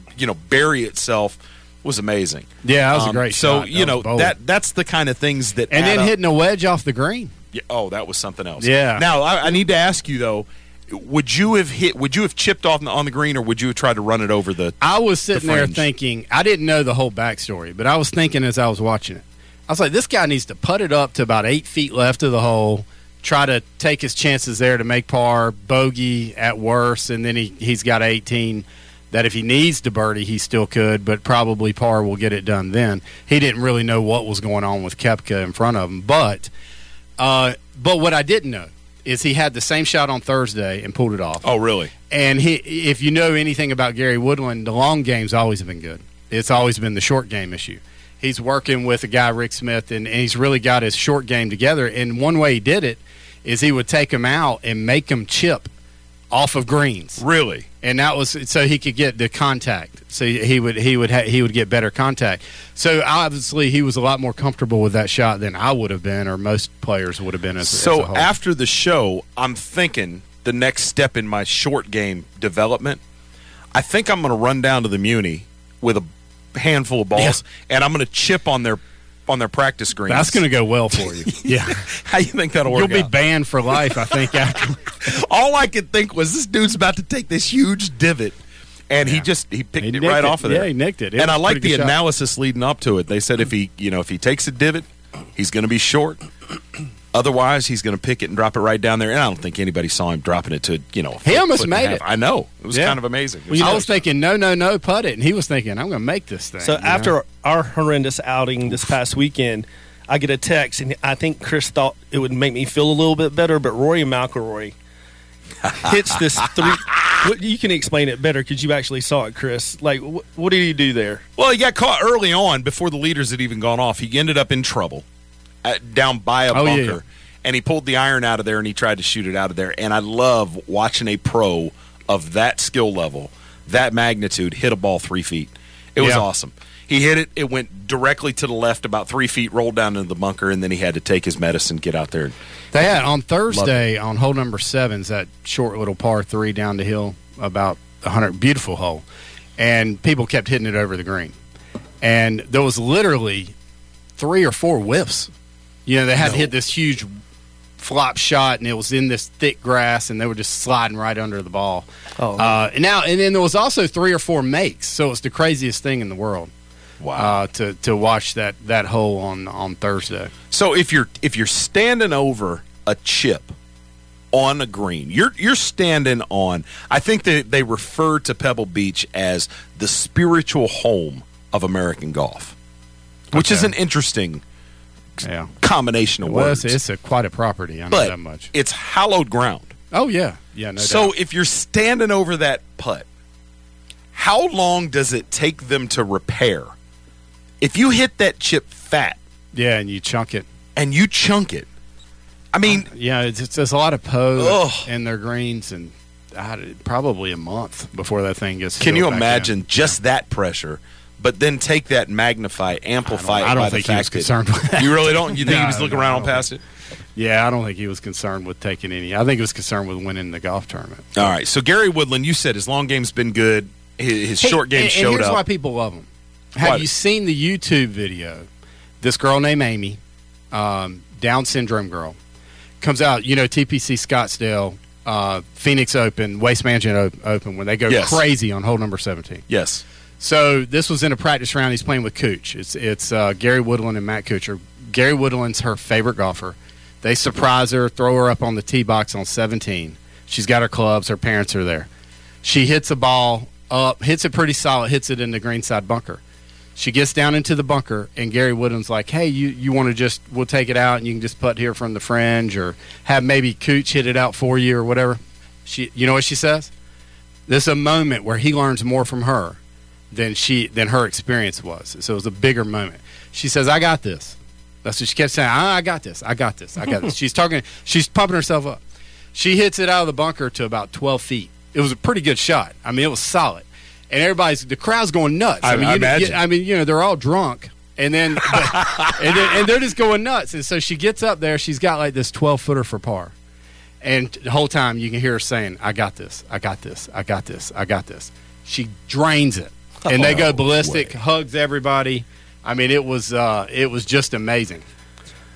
bury itself was amazing. Yeah, that was a great shot. So, that's the kind of things that and then hitting a wedge off the green. Yeah, oh, that was something else. Yeah. Now, I need to ask you, though, would you have chipped off on the green or would you have tried to run it over the I was sitting there thinking, I didn't know the whole backstory, but I was thinking as I was watching it, I was like, this guy needs to putt it up to about 8 feet left of the hole, try to take his chances there to make par, bogey at worst, and then he's got 18 that if he needs to birdie, he still could, but probably par will get it done then. He didn't really know what was going on with Koepka in front of him. But what I didn't know is he had the same shot on Thursday and pulled it off. Oh, really? And if you know anything about Gary Woodland, the long game's always been good. It's always been the short game issue. He's working with a guy, Rick Smith, and he's really got his short game together. And one way he did it is he would take him out and make him chip off of greens. Really? And that was so he could get the contact. So he would get better contact. So obviously he was a lot more comfortable with that shot than I would have been, or most players would have been. So as a whole. After the show, I'm thinking the next step in my short game development, I think I'm going to run down to the Muni with a handful of balls, and I'm going to chip on their practice greens. That's going to go well for you. Yeah. How you think that'll work? You'll be banned for life, I think. All I could think was this dude's about to take this huge divot, and he picked it right off of there. Yeah, he nicked it. And I like the analysis leading up to it. They said if he takes a divot, he's going to be short. Otherwise, he's going to pick it and drop it right down there. And I don't think anybody saw him dropping it to, he almost made it. I know. It was kind of amazing. I was thinking, no, putt it. And he was thinking, I'm going to make this thing. So after our horrendous outing this past weekend, I get a text, and I think Chris thought it would make me feel a little bit better, but Rory McIlroy hits this three. You can explain it better because you actually saw it, Chris. Like, what did he do there? Well, he got caught early on before the leaders had even gone off. He ended up in trouble. Down by a bunker, and he pulled the iron out of there, and he tried to shoot it out of there. And I love watching a pro of that skill level, that magnitude, hit a ball 3 feet. It was awesome. He hit it. It went directly to the left about 3 feet, rolled down into the bunker, and then he had to take his medicine, get out there. They had, on Thursday, on hole number 7, that short little par 3 down the hill, about 100, beautiful hole, and people kept hitting it over the green. And there was literally 3 or 4 whiffs. They had to hit this huge flop shot, and it was in this thick grass, and they were just sliding right under the ball. And then there was also 3 or 4 makes, so it's the craziest thing in the world. Wow! To watch that hole on Thursday. So if you're standing over a chip on a green, you're standing on. I think that they refer to Pebble Beach as the spiritual home of American golf, which is an interesting. Yeah. Combination of words. It's quite a property. I know that much. It's hallowed ground. Oh, yeah. Yeah, no doubt. So if you're standing over that putt, how long does it take them to repair? If you hit that chip fat. Yeah, and you chunk it. I mean. Yeah, there's a lot of pose in their greens, and probably a month before that thing gets. Can you imagine just that pressure? But then take that, magnify, amplify it by the fact that. I don't think he was concerned with that. You really don't? You think he was looking around past it? Yeah, I don't think he was concerned with taking any. I think he was concerned with winning the golf tournament. All right. So, Gary Woodland, you said his long game's been good. His short game showed up. And here's why people love him. Have you seen the YouTube video? This girl named Amy, Down syndrome girl, comes out, TPC Scottsdale, Phoenix Open, Waste Management Open, when they go crazy on hole number 17. Yes. So this was in a practice round. He's playing with Cooch. It's Gary Woodland and Matt Kuchar. Gary Woodland's her favorite golfer. They surprise her, throw her up on the tee box on 17. She's got her clubs. Her parents are there. She hits a ball up, hits it pretty solid, hits it in the greenside bunker. She gets down into the bunker, and Gary Woodland's like, hey, you want to just – we'll take it out, and you can just putt here from the fringe, or have maybe Cooch hit it out for you or whatever. You know what she says? This is a moment where he learns more from her than her experience was. So it was a bigger moment. She says, I got this. That's what she kept saying. I got this. She's pumping herself up. She hits it out of the bunker to about 12 feet. It was a pretty good shot. I mean, it was solid. And the crowd's going nuts. They're all drunk. And then, and they're just going nuts. And so she gets up there. She's got like this 12-footer for par. And the whole time you can hear her saying, I got this. She drains it. And they go ballistic, hugs everybody. I mean, it was just amazing.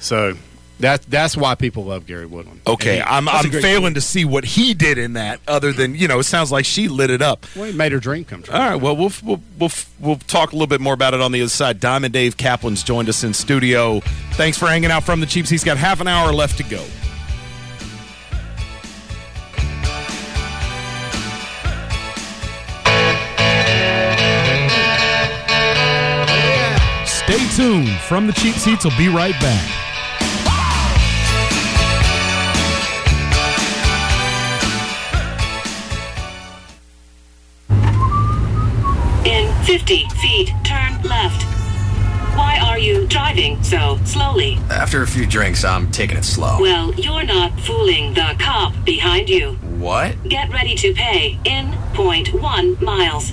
So that's why people love Gary Woodland. Okay, I'm failing to see what he did in that, other than it sounds like she lit it up. Well, he made her dream come true. All right, well we'll talk a little bit more about it on the other side. Diamond Dave Kaplan's joined us in studio. Thanks for hanging out from the Chiefs. He's got half an hour left to go. Stay tuned. From the Cheap Seats, we'll be right back. In 50 feet, turn left. Why are you driving so slowly? After a few drinks, I'm taking it slow. Well, you're not fooling the cop behind you. What? Get ready to pay in 0.1 miles.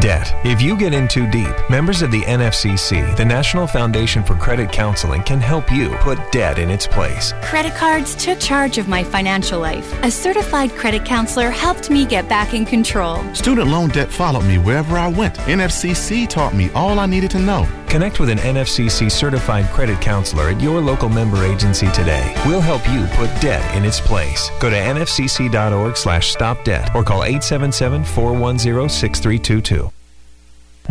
Debt. If you get in too deep, members of the NFCC, the National Foundation for Credit Counseling, can help you put debt in its place. Credit cards took charge of my financial life. A certified credit counselor helped me get back in control. Student loan debt followed me wherever I went. NFCC taught me all I needed to know. Connect with an NFCC certified credit counselor at your local member agency today. We'll help you put debt in its place. Go to nfcc.org/stopdebt or call 877-410-6322.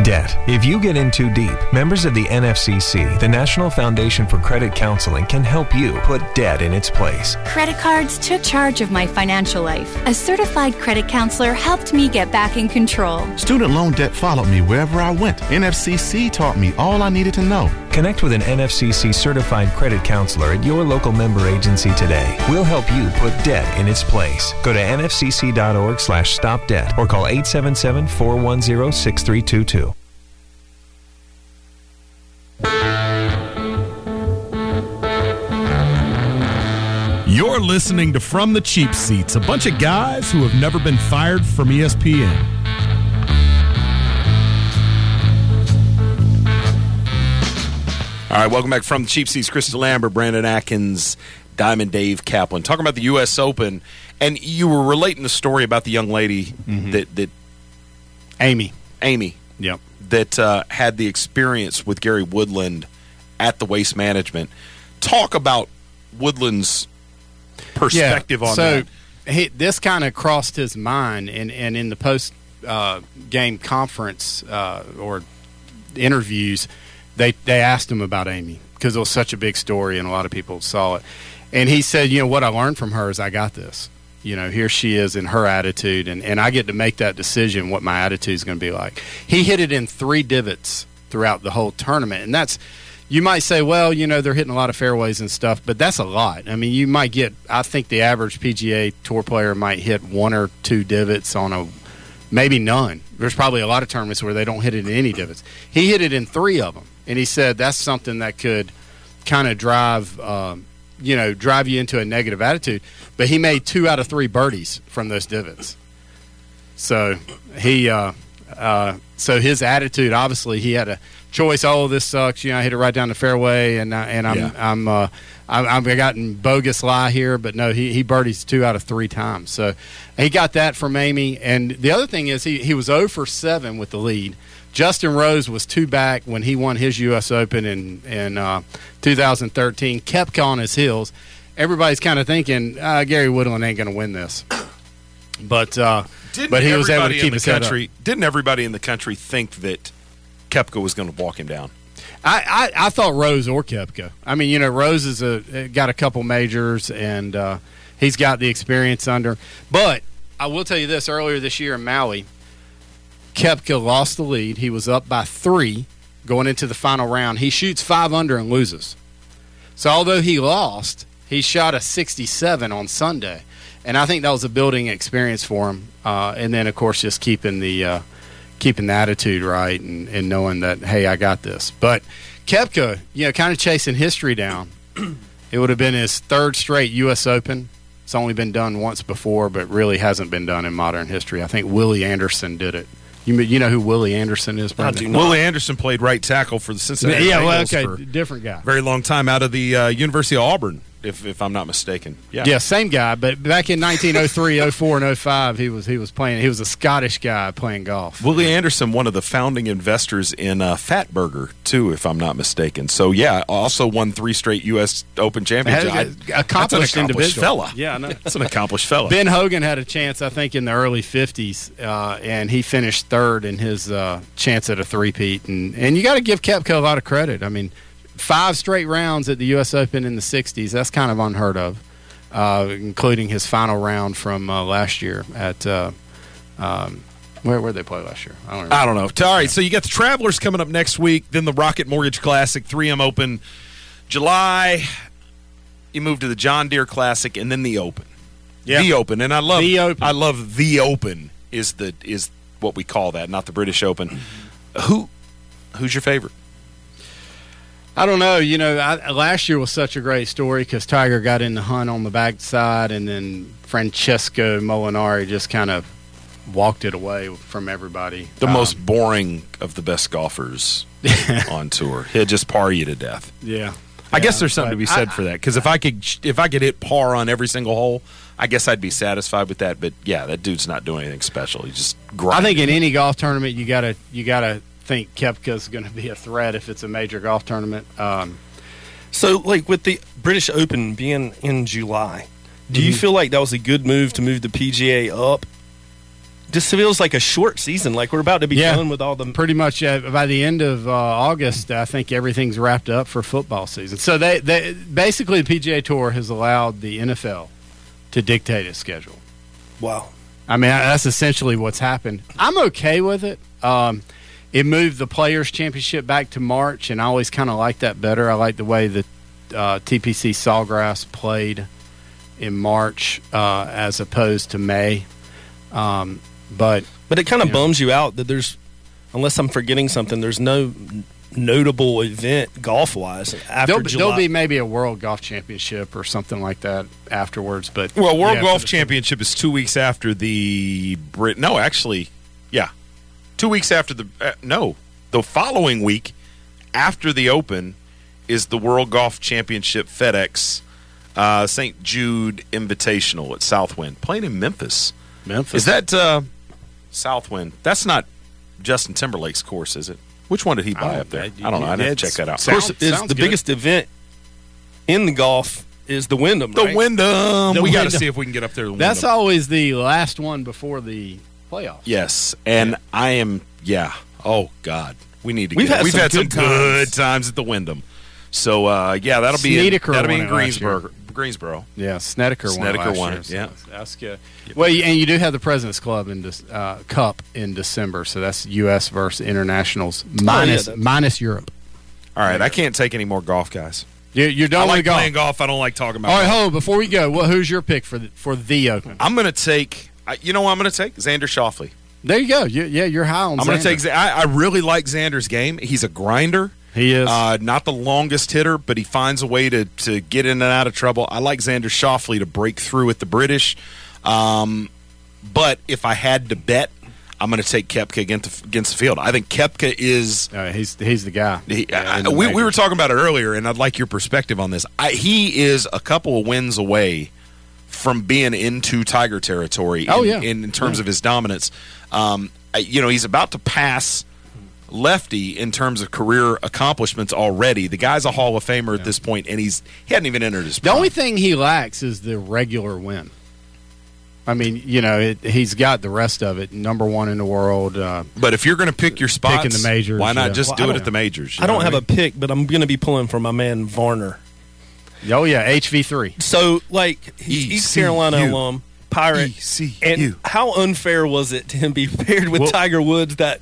Debt. If you get in too deep, members of the NFCC, the National Foundation for Credit Counseling, can help you put debt in its place. Credit cards took charge of my financial life. A certified credit counselor helped me get back in control. Student loan debt followed me wherever I went. NFCC taught me all I needed to know. Connect with an NFCC certified credit counselor at your local member agency today. We'll help you put debt in its place. Go to nfcc.org/stopdebt or call 877-410-6322. You're listening to From the Cheap Seats, a bunch of guys who have never been fired from ESPN. All right, welcome back From the Cheap Seats. Chris DeLambert, Brandon Atkins, Diamond Dave Kaplan. Talking about the U.S. Open, and you were relating the story about the young lady that Amy. Yep. That had the experience with Gary Woodland at the Waste Management. Talk about Woodland's perspective on that. So this kind of crossed his mind, and in the post-game conference or interviews, they asked him about Amy because it was such a big story and a lot of people saw it. And he said, you know, what I learned from her is I got this. You know, here she is in her attitude, and I get to make that decision what my attitude is going to be like. He hit it in three divots throughout the whole tournament, and that's – you might say, well, you know, they're hitting a lot of fairways and stuff, but that's a lot. I mean, you might get – I think the average PGA Tour player might hit one or two divots on a – maybe none. There's probably a lot of tournaments where they don't hit it in any divots. He hit it in three of them, and he said that's something that could kind of drive drive you into a negative attitude. But he made 2 out of 3 birdies from those divots. So he so his attitude, obviously, he had a – choice, oh, this sucks. You know, I hit it right down the fairway, I've gotten bogus lie here. But no, he birdies 2 out of 3 times. So he got that from Amy. And the other thing is he was 0-for-7 with the lead. Justin Rose was 2 back when he won his U.S. Open in 2013. Koepka on his heels. Everybody's kind of thinking Gary Woodland ain't going to win this, but he was able to keep his country. Didn't everybody in the country think that Koepka was going to walk him down? I thought Rose or Koepka. I mean, you know, Rose is got a couple majors, and he's got the experience under. But I will tell you this, earlier this year in Maui, Koepka lost the lead. He was up by 3 going into the final round. He shoots 5 under and loses. So although he lost, he shot a 67 on Sunday. And I think that was a building experience for him. And then, of course, just keeping the attitude right and knowing that, hey, I got this. But Koepka, you know, kind of chasing history down. It would have been his 3rd straight U.S. Open. It's only been done once before, but really hasn't been done in modern history. I think Willie Anderson did it. You know who Willie Anderson is? Willie Anderson played right tackle for the Cincinnati Bengals. Yeah, well, okay, different guy. Very long time out of the University of Auburn, if I'm not mistaken. Yeah, same guy. But back in 1903, 04, and 05, he was playing. He was a Scottish guy playing golf. Willie Anderson, one of the founding investors in Fatburger, too, if I'm not mistaken. So yeah, also won 3 straight U.S. Open championships. Accomplished individual fella. Yeah, I know. That's an accomplished fella. Ben Hogan had a chance, I think, in the early 50s, and he finished 3rd in his chance at a three-peat. And you got to give Koepka a lot of credit. I mean, 5 straight rounds at the U.S. Open in the 60s, that's kind of unheard of, including his final round from last year at where did they play last year? I don't know. All right, so you got the Travelers coming up next week, then the Rocket Mortgage Classic, 3M Open July. You move to the John Deere Classic, and then the Open. Yeah. The Open. And I love the Open. I love the Open is what we call that, not the British Open. Who's your favorite? I don't know. You know, last year was such a great story because Tiger got in the hunt on the backside, and then Francesco Molinari just kind of walked it away from everybody. The most boring of the best golfers on tour. He'll just par you to death. Yeah. I guess there's something to be said for that, because if I could hit par on every single hole, I guess I'd be satisfied with that. But yeah, that dude's not doing anything special. He just grinding. I think in any golf tournament, you gotta think Koepka's going to be a threat if it's a major golf tournament. So, like with the British Open being in July, do you feel like that was a good move to move the PGA up? Just feels like a short season. Like we're about to be done with all the. Pretty much by the end of August, I think everything's wrapped up for football season. So they basically the PGA Tour has allowed the NFL to dictate its schedule. Wow. I mean, that's essentially what's happened. I'm okay with it. It moved the Players' Championship back to March, and I always kind of like that better. I like the way the TPC Sawgrass played in March as opposed to May. But it kind of bums you out that there's, unless I'm forgetting something, there's no notable event golf-wise after July. There'll be maybe a World Golf Championship or something like that afterwards. But World Golf Championship is 2 weeks after the No, actually, yeah. 2 weeks after the following week after the Open is the World Golf Championship FedEx St. Jude Invitational at Southwind, playing in Memphis. Is that Southwind? That's not Justin Timberlake's course, is it? Which one did he buy up there? I don't know. I didn't check that out. Of course, the biggest event in the golf is the Wyndham. Right? The Wyndham. We got to see if we can get up there. That's always the last one before the playoffs. Yes, and I am. Yeah. Oh God, we need to. We've had some good times at the Wyndham. So that'll be in Greensboro. Yeah, Snedeker won it. Yeah, so that's good. Well, and you do have the President's Club in Cup in December, so that's U.S. versus internationals minus Europe. All right, I can't take any more golf, guys. You don't like playing golf. I don't like talking about. All right, before we go, who's your pick for the Open? I'm going to take. You know what I'm going to take? Xander Schauffele. There you go. You're high on Xander. I'm going to take – I really like Xander's game. He's a grinder. He is. Not the longest hitter, but he finds a way to get in and out of trouble. I like Xander Schauffele to break through at the British. But if I had to bet, I'm going to take Koepka against the field. I think Koepka is – He's the guy. We were talking about it earlier, and I'd like your perspective on this. He is a couple of wins away from being into Tiger territory in terms of his dominance. He's about to pass Lefty in terms of career accomplishments already. The guy's a Hall of Famer at this point, and he hadn't even entered his prime. The only thing he lacks is the regular win. I mean, he's got the rest of it, number one in the world. But if you're going to pick your spots, picking the majors, why not just do it at the majors? I don't have a pick, but I'm going to be pulling for my man Varner. Oh, yeah, HV3. So, like, East Carolina alum, Pirate. And how unfair was it to him be paired with Tiger Woods that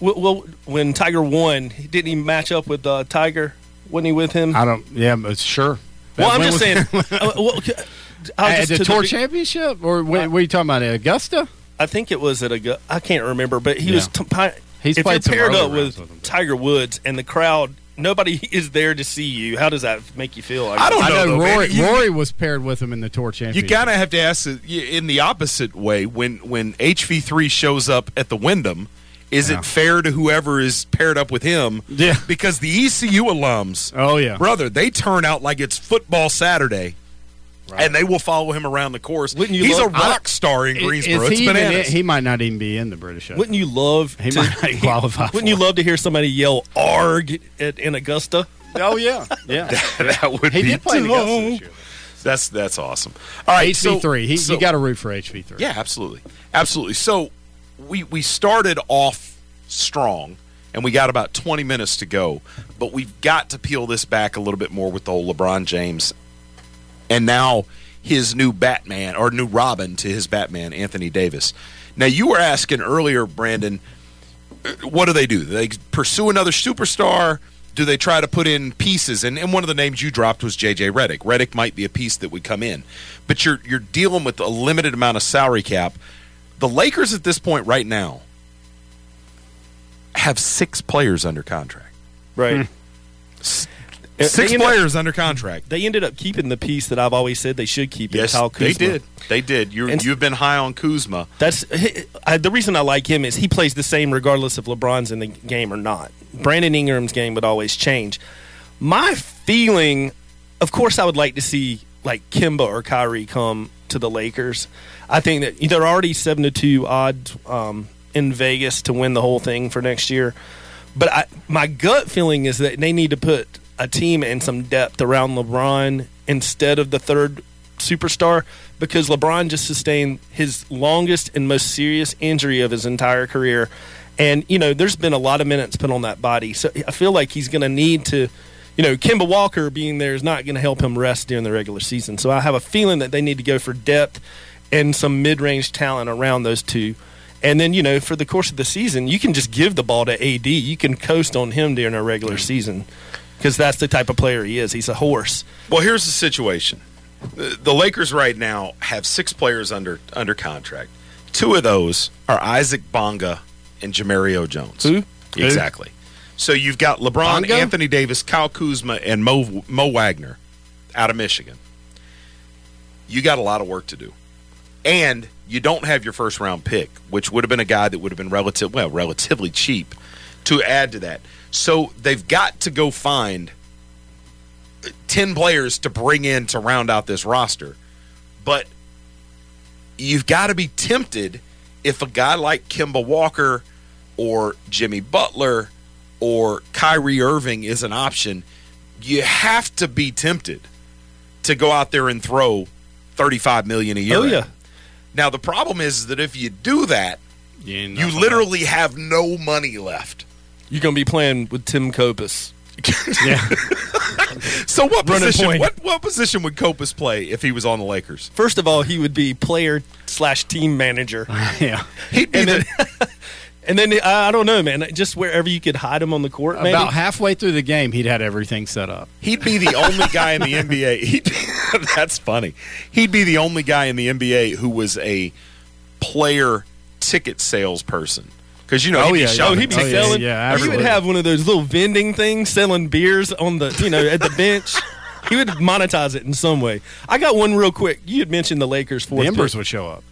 when Tiger won, didn't he match up with Tiger? Wasn't he with him? I don't – yeah, but sure. Well, I'm just saying – at the Tour Championship? Or what are you talking about, at Augusta? I think it was at Augusta. I can't remember, but he was – if you're paired up with Tiger Woods and the crowd – nobody is there to see you. How does that make you feel? I don't know. Rory was paired with him in the Tour Championship. You kind of have to ask in the opposite way. When HV3 shows up at the Wyndham, is it fair to whoever is paired up with him? Yeah. Because the ECU alums, brother, they turn out like it's football Saturday. Right. And they will follow him around the course. He's a rock star in Greensboro. It's bananas. He might not even be in the British Open. Wouldn't you love to hear somebody yell "arg" in Augusta? Oh yeah. that would be. He did play in Augusta this year. That's awesome. All right, HV3. You got to root for HV3. Yeah, absolutely. So we started off strong, and we got about 20 minutes to go, but we've got to peel this back a little bit more with the old LeBron James. And now his new Batman, or new Robin to his Batman, Anthony Davis. Now, you were asking earlier, Brandon, what do they do? Do they pursue another superstar? do they try to put in pieces? And one of the names you dropped was J.J. Redick. Redick might be a piece that would come in. But you're dealing with a limited amount of salary cap. The Lakers at this point right now have 6 players under contract. Right. 6 players under contract. They ended up keeping the piece that I've always said they should keep. Yes, Kyle Kuzma. They did. They did. You've been high on Kuzma. The reason I like him is he plays the same regardless if LeBron's in the game or not. Brandon Ingram's game would always change. My feeling, of course I would like to see like Kemba or Kyrie come to the Lakers. I think that they're already 7-2 odds in Vegas to win the whole thing for next year. But my gut feeling is that they need to put a team and some depth around LeBron instead of the third superstar, because LeBron just sustained his longest and most serious injury of his entire career. And, you know, there's been a lot of minutes put on that body. So I feel like he's going to need to, you know, Kemba Walker being there is not going to help him rest during the regular season. So I have a feeling that they need to go for depth and some mid-range talent around those two. And then, you know, for the course of the season, you can just give the ball to AD. You can coast on him during a regular season because that's the type of player he is. He's a horse. Well, here's the situation. The Lakers right now have 6 players under contract. 2 of those are Isaac Bonga and Jamario Jones. Who? Exactly. So you've got LeBron, Bonga? Anthony Davis, Kyle Kuzma, and Mo Wagner out of Michigan. You got a lot of work to do. And you don't have your first-round pick, which would have been a guy that would have been relatively cheap to add to that. So they've got to go find 10 players to bring in to round out this roster. But you've got to be tempted if a guy like Kemba Walker or Jimmy Butler or Kyrie Irving is an option. You have to be tempted to go out there and throw $35 million a year. Oh, yeah. Now, the problem is that if you do that, you literally have no money left. You're going to be playing with Tim Kopis. Yeah. So what position would Kopis play if he was on the Lakers? First of all, he would be player/team manager. Yeah. He'd be and then I don't know, man, just wherever you could hide him on the court, maybe. About halfway through the game, he'd had everything set up. He'd be the only guy in the NBA. That's funny. He'd be the only guy in the NBA who was a player ticket salesperson. Because, you know, he'd be selling. Yeah, he would have one of those little vending things, selling beers on the, you know, at the bench. He would monetize it in some way. I got one real quick. You had mentioned the Lakers' fourth pick. The Embers would show up.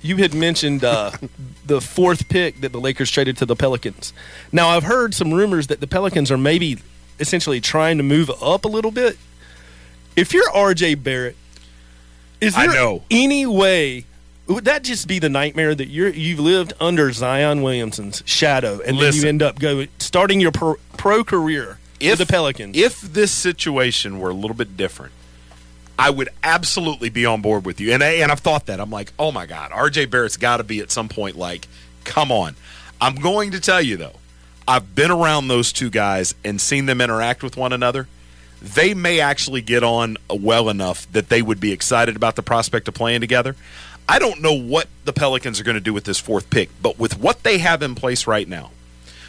You had mentioned the fourth pick that the Lakers traded to the Pelicans. Now, I've heard some rumors that the Pelicans are maybe essentially trying to move up a little bit. If you're R.J. Barrett, is there any way – would that just be the nightmare that you've lived under Zion Williamson's shadow, and then you end up starting your pro career with the Pelicans? If this situation were a little bit different, I would absolutely be on board with you. And I've thought that. I'm like, oh, my God, R.J. Barrett's got to be at some point like, come on. I'm going to tell you, though, I've been around those two guys and seen them interact with one another. They may actually get on well enough that they would be excited about the prospect of playing together. I don't know what the Pelicans are going to do with this fourth pick, but with what they have in place right now,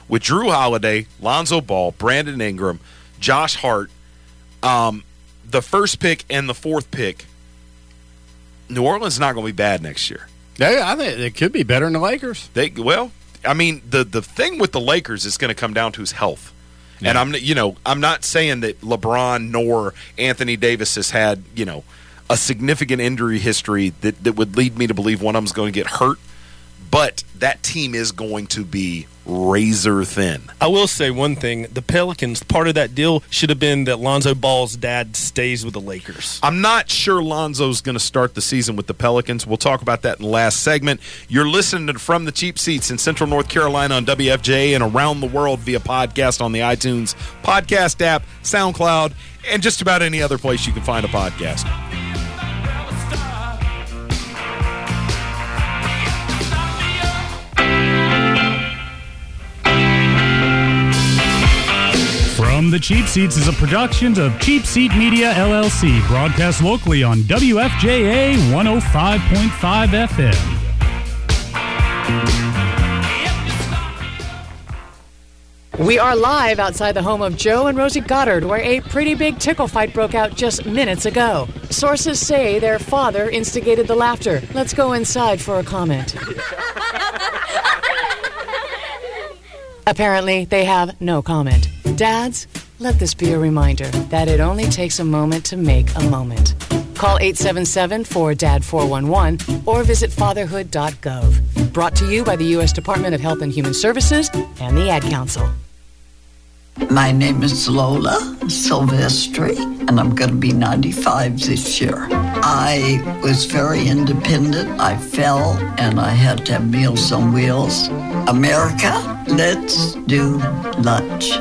with Jrue Holiday, Lonzo Ball, Brandon Ingram, Josh Hart, the first pick and the fourth pick, New Orleans is not going to be bad next year. Yeah, I think it could be better than the Lakers. The thing with the Lakers is going to come down to his health. Yeah. And I'm not saying that LeBron nor Anthony Davis has had, you know, a significant injury history that would lead me to believe one of them's going to get hurt, but that team is going to be razor thin. I will say one thing. The Pelicans, part of that deal should have been that Lonzo Ball's dad stays with the Lakers. I'm not sure Lonzo's going to start the season with the Pelicans. We'll talk about that in the last segment. You're listening to From the Cheap Seats in Central North Carolina on WFJA and around the world via podcast on the iTunes podcast app, SoundCloud, and just about any other place you can find a podcast. From the Cheap Seats is a production of Cheap Seat Media, LLC, broadcast locally on WFJA 105.5 FM. We are live outside the home of Joe and Rosie Goddard, where a pretty big tickle fight broke out just minutes ago. Sources say their father instigated the laughter. Let's go inside for a comment. Apparently, they have no comment. Dads, let this be a reminder that it only takes a moment to make a moment. Call 877-4DAD-411 or visit fatherhood.gov. Brought to you by the U.S. Department of Health and Human Services and the Ad Council. My name is Lola Silvestri, and I'm going to be 95 this year. I was very independent. I fell, and I had to have Meals on Wheels. America, let's do lunch.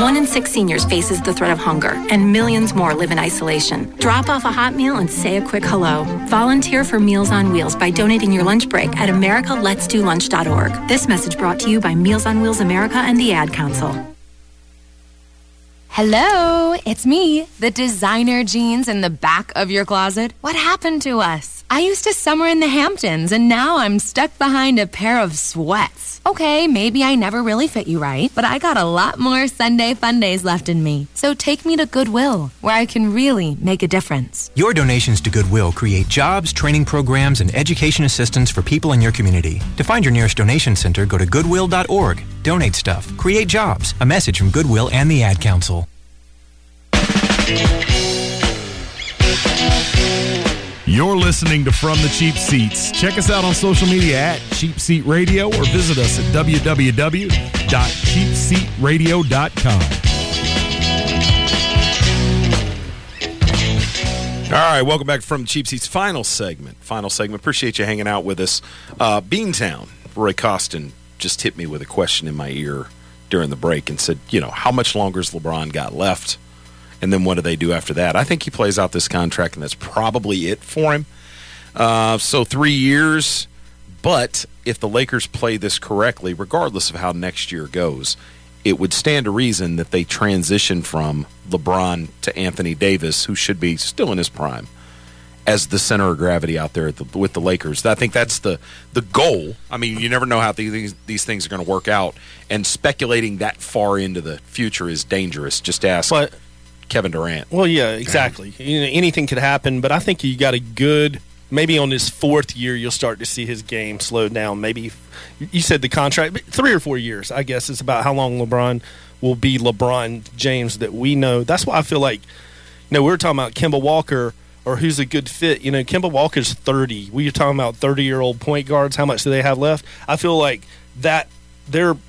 1 in 6 seniors faces the threat of hunger, and millions more live in isolation. Drop off a hot meal and say a quick hello. Volunteer for Meals on Wheels by donating your lunch break at americaletsdolunch.org. This message brought to you by Meals on Wheels America and the Ad Council. Hello, it's me, the designer jeans in the back of your closet. What happened to us? I used to summer in the Hamptons, and now I'm stuck behind a pair of sweats. Okay, maybe I never really fit you right, but I got a lot more Sunday fun days left in me. So take me to Goodwill, where I can really make a difference. Your donations to Goodwill create jobs, training programs, and education assistance for people in your community. To find your nearest donation center, go to goodwill.org. Donate stuff. Create jobs. A message from Goodwill and the Ad Council. You're listening to From the Cheap Seats. Check us out on social media at Cheap Seat Radio or visit us at www.cheapseatradio.com. All right, welcome back to From the Cheap Seats. Final segment. Appreciate you hanging out with us. Beantown, Roy Costin just hit me with a question in my ear during the break and said, you know, how much longer's LeBron got left? And then what do they do after that? I think he plays out this contract, and that's probably it for him. So 3 years. But if the Lakers play this correctly, regardless of how next year goes, it would stand to reason that they transition from LeBron to Anthony Davis, who should be still in his prime, as the center of gravity out there with the Lakers. I think that's the goal. I mean, you never know how these things are going to work out. And speculating that far into the future is dangerous. Just ask... But Kevin Durant. Well, yeah, exactly. You know, anything could happen, but I think you got a good, maybe on his fourth year, you'll start to see his game slow down. Maybe you said the contract, 3 or 4 years, I guess, is about how long LeBron will be LeBron James that we know. That's why I feel like, you know, we were talking about Kemba Walker or who's a good fit. You know, Kemba Walker's 30. We were talking about 30-year-old point guards. How much do they have left? I feel like that they're –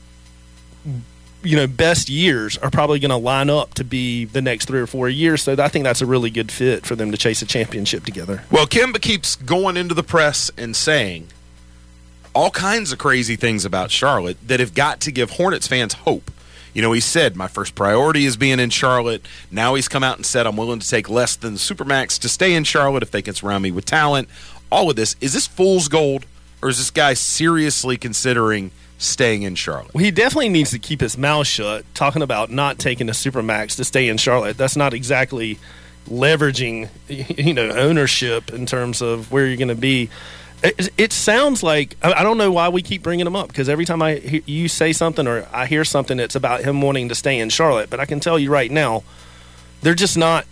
you know, best years are probably going to line up to be the next 3 or 4 years. So I think that's a really good fit for them to chase a championship together. Well, Kemba keeps going into the press and saying all kinds of crazy things about Charlotte that have got to give Hornets fans hope. You know, he said, my first priority is being in Charlotte. Now he's come out and said, I'm willing to take less than Supermax to stay in Charlotte if they can surround me with talent. All of this, is this fool's gold, or is this guy seriously considering staying in Charlotte? Well, he definitely needs to keep his mouth shut, talking about not taking a Supermax to stay in Charlotte. That's not exactly leveraging, you know, ownership in terms of where you're going to be. It sounds like, I don't know why we keep bringing him up, because every time you say something or I hear something, it's about him wanting to stay in Charlotte. But I can tell you right now, they're just not.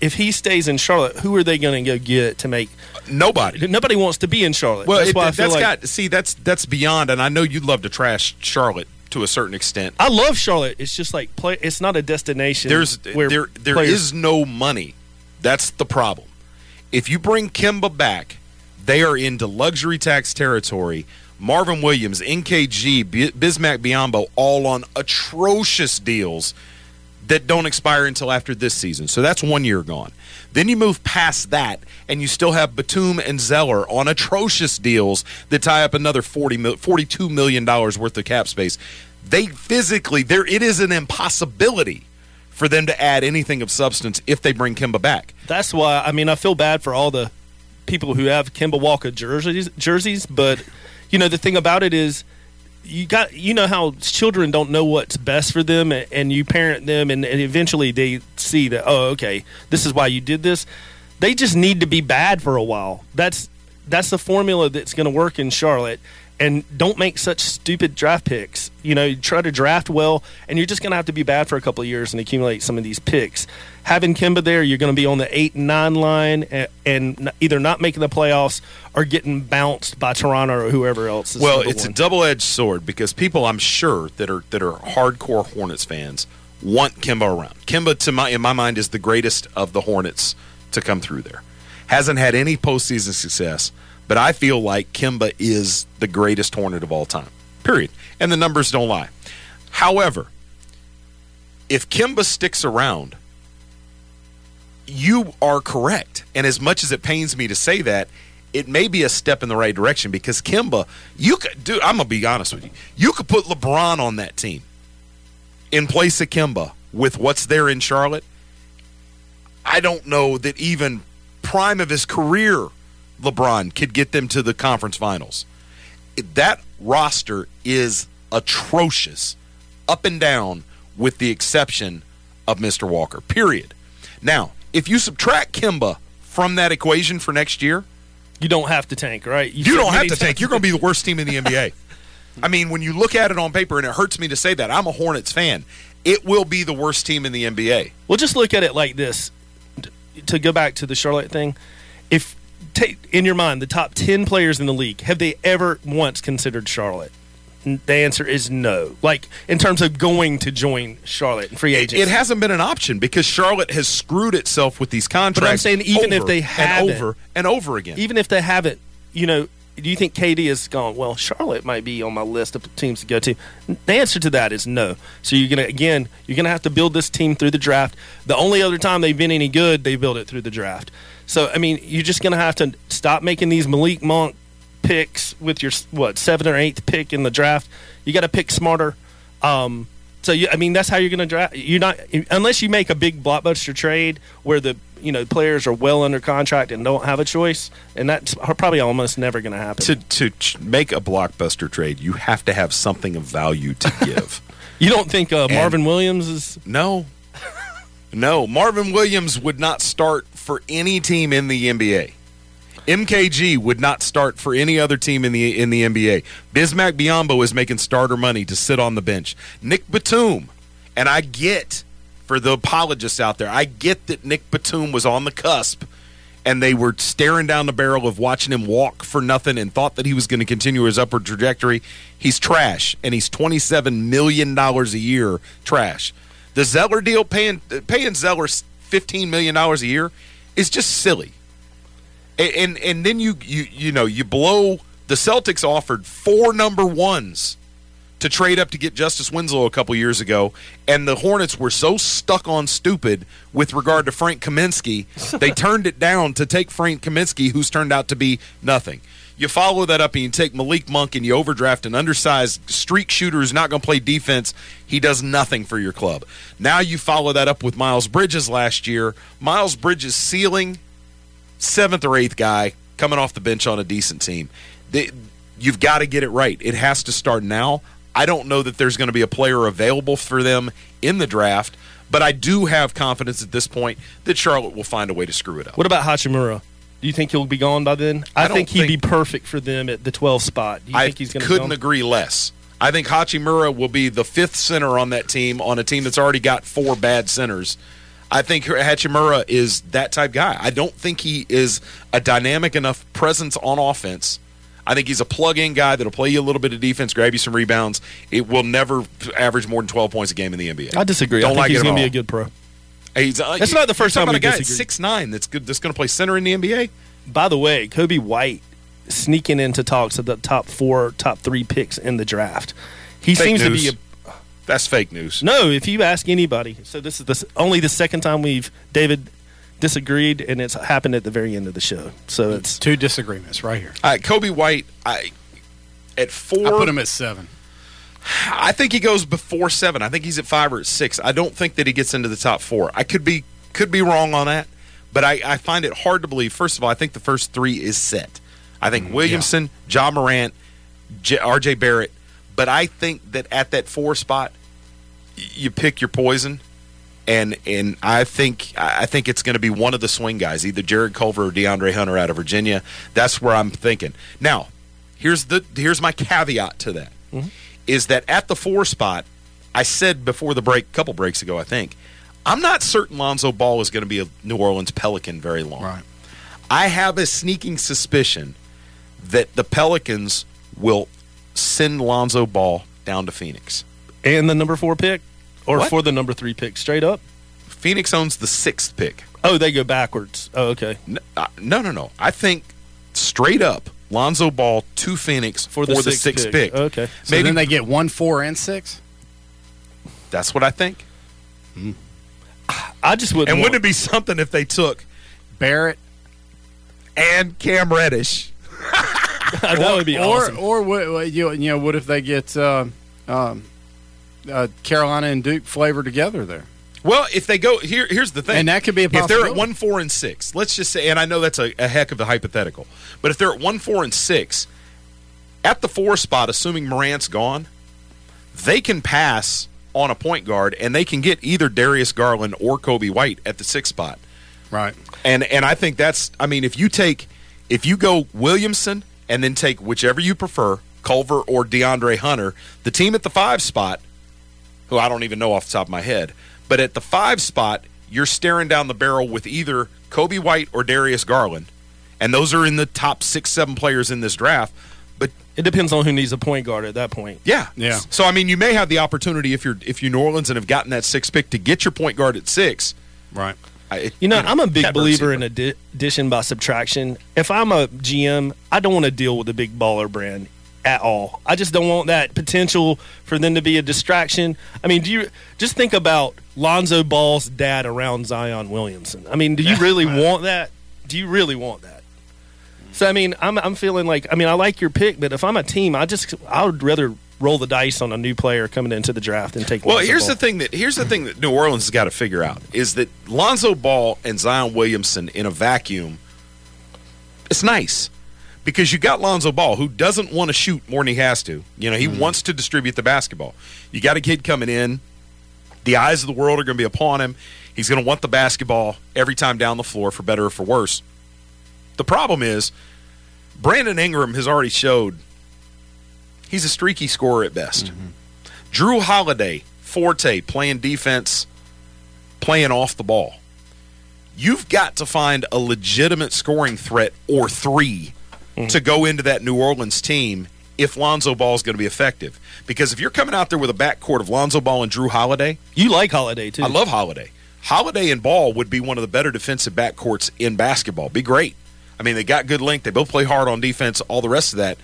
If he stays in Charlotte, who are they going to go get to make? Nobody. Nobody wants to be in Charlotte. Well, that's beyond, and I know you'd love to trash Charlotte to a certain extent. I love Charlotte. It's just like it's not a destination. There is no money. That's the problem. If you bring Kemba back, they are into luxury tax territory. Marvin Williams, NKG, Bismack Biyombo, all on atrocious deals that don't expire until after this season. So that's 1 year gone. Then you move past that, and you still have Batum and Zeller on atrocious deals that tie up another $42 million worth of cap space. They physically, it is an impossibility for them to add anything of substance if they bring Kemba back. That's why, I mean, I feel bad for all the people who have Kemba Walker jerseys, but, you know, the thing about it is, you know how children don't know what's best for them, and you parent them, and eventually they see that, oh, okay, this is why you did this. They just need to be bad for a while. That's the formula that's going to work in Charlotte. and don't make such stupid draft picks. You know, you try to draft well, and you're just going to have to be bad for a couple of years and accumulate some of these picks. Having Kemba there, you're going to be on the 8 and 9 line and either not making the playoffs or getting bounced by Toronto or whoever else. Well, it's a double-edged sword because people, I'm sure, that are hardcore Hornets fans want Kemba around. Kemba, in my mind, is the greatest of the Hornets to come through there. Hasn't had any postseason success, but I feel like Kemba is the greatest Hornet of all time, period. And the numbers don't lie. However, if Kemba sticks around, you are correct. And as much as it pains me to say that, it may be a step in the right direction because Kemba, you could do. I'm going to be honest with you. You could put LeBron on that team in place of Kemba with what's there in Charlotte. I don't know that even prime of his career LeBron could get them to the conference finals. That roster is atrocious, up and down, with the exception of Mr. Walker, period. Now, if you subtract Kemba from that equation for next year, you don't have to tank, right? You don't have to tank. You're going to be the worst team in the NBA. I mean, when you look at it on paper, and it hurts me to say that, I'm a Hornets fan, it will be the worst team in the NBA. Well, just look at it like this. To go back to the Charlotte thing, if take in your mind the top 10 players in the league, have they ever once considered Charlotte? The answer is no. Like, in terms of going to join Charlotte in free agency. It hasn't been an option because Charlotte has screwed itself with these contracts. But I'm saying even if they haven't. Over and over again. Even if they haven't, you know, do you think KD has gone, well, Charlotte might be on my list of teams to go to? The answer to that is no. So you're going to have to build this team through the draft. The only other time they've been any good, they built it through the draft. So, I mean, you're just going to have to stop making these Malik Monk picks with your, 7th or 8th pick in the draft. You got to pick smarter. That's how you're going to draft. You're not, unless you make a big blockbuster trade where the, you know, players are well under contract and don't have a choice, and that's probably almost never going to happen. To make a blockbuster trade, you have to have something of value to give. You don't think Marvin Williams is? No, Marvin Williams would not start for any team in the NBA. MKG would not start for any other team in the NBA. Bismack Biyombo is making starter money to sit on the bench. Nick Batum, and I get, for the apologists out there, I get that Nick Batum was on the cusp and they were staring down the barrel of watching him walk for nothing and thought that he was going to continue his upward trajectory. He's trash, and he's $27 million a year trash. The Zeller deal, paying Zeller $15 million a year, is just silly. And then you blow. The Celtics offered 4 number 1s to trade up to get Justice Winslow a couple years ago, and the Hornets were so stuck on stupid with regard to Frank Kaminsky, they turned it down to take Frank Kaminsky, who's turned out to be nothing. You follow that up and you take Malik Monk and you overdraft an undersized streak shooter who's not going to play defense. He does nothing for your club. Now you follow that up with Miles Bridges last year. Miles Bridges' ceiling, 7th or 8th guy coming off the bench on a decent team. You've got to get it right. It has to start now. I don't know that there's going to be a player available for them in the draft, but I do have confidence at this point that Charlotte will find a way to screw it up. What about Hachimura? Do you think he'll be gone by then? I think he'd be perfect for them at the 12th spot. Do you think he's going to be gone? I couldn't agree less. I think Hachimura will be the 5th center on that team, on a team that's already got 4 bad centers. I think Hachimura is that type guy. I don't think he is a dynamic enough presence on offense. I think he's a plug-in guy that'll play you a little bit of defense, grab you some rebounds. It will never average more than 12 points a game in the NBA. I disagree. I think he's going to be a good pro. That's not the first time we disagree. He's a guy at 6'9" that's going to play center in the NBA. By the way, Coby White sneaking into talks of the top 3 picks in the draft. That's fake news. No, if you ask anybody. So this is only the second time we've disagreed, and it's happened at the very end of the show. So it's 2 disagreements right here. Coby White, at 4. I put him at 7. I think he goes before 7. I think he's at 5 or at 6. I don't think that he gets into the top 4. I could be wrong on that, but I find it hard to believe. First of all, I think the first 3 is set. I think Williamson, Ja Morant, R.J. Barrett, but I think that at that 4 spot, you pick your poison. And I think it's going to be one of the swing guys, either Jared Culver or DeAndre Hunter out of Virginia. That's where I'm thinking. Now, Here's my caveat to that, is that at the four spot, I said before the break, a couple breaks ago, I think, I'm not certain Lonzo Ball is going to be a New Orleans Pelican very long. Right. I have a sneaking suspicion that the Pelicans will send Lonzo Ball down to Phoenix. And the number 4 pick? Or what? For the number 3 pick, straight up? Phoenix owns the 6th pick. Oh, they go backwards. Oh, okay. No. I think straight up Lonzo Ball to Phoenix for the 6th pick. Okay. So maybe then they get 1, 4, and 6? That's what I think. I just wouldn't. And wouldn't it be something if they took Barrett and Cam Reddish? That would be awesome. Or you know, what if they get Carolina and Duke flavor together there? Well, if they go here, here's the thing, and that could be a possibility. If they're at 1, 4, and 6, let's just say, and I know that's a heck of a hypothetical, but if they're at 1, 4, and 6, at the 4 spot, assuming Morant's gone, they can pass on a point guard, and they can get either Darius Garland or Coby White at the 6th spot. Right. And I think that's, I mean, if you go Williamson and then take whichever you prefer, Culver or DeAndre Hunter, the team at the 5 spot, who I don't even know off the top of my head, but at the 5 spot, you're staring down the barrel with either Coby White or Darius Garland, and those are in the top 6, 7 players in this draft. But it depends on who needs a point guard at that point. Yeah. So, I mean, you may have the opportunity if you're New Orleans and have gotten that 6th pick to get your point guard at 6. Right. I'm a big believer in addition by subtraction. If I'm a GM, I don't want to deal with the big baller brand at all. I just don't want that potential for them to be a distraction. I mean, do you just think about Lonzo Ball's dad around Zion Williamson? I mean, do you really want that? Do you really want that? So, I mean, I'm feeling like, I mean, I like your pick, but if I'm a team, I would rather roll the dice on a new player coming into the draft and take. Well, here's the thing that New Orleans has got to figure out is that Lonzo Ball and Zion Williamson in a vacuum, it's nice because you got Lonzo Ball who doesn't want to shoot more than he has to. You know, he wants to distribute the basketball. You got a kid coming in. The eyes of the world are going to be upon him. He's going to want the basketball every time down the floor, for better or for worse. The problem is Brandon Ingram has already showed he's a streaky scorer at best. Jrue Holiday, forte, playing defense, playing off the ball. You've got to find a legitimate scoring threat or 3 to go into that New Orleans team if Lonzo Ball is going to be effective. Because if you're coming out there with a backcourt of Lonzo Ball and Jrue Holiday. You like Holiday, too. I love Holiday. Holiday and Ball would be one of the better defensive backcourts in basketball. Be great. I mean, they got good length. They both play hard on defense, all the rest of that.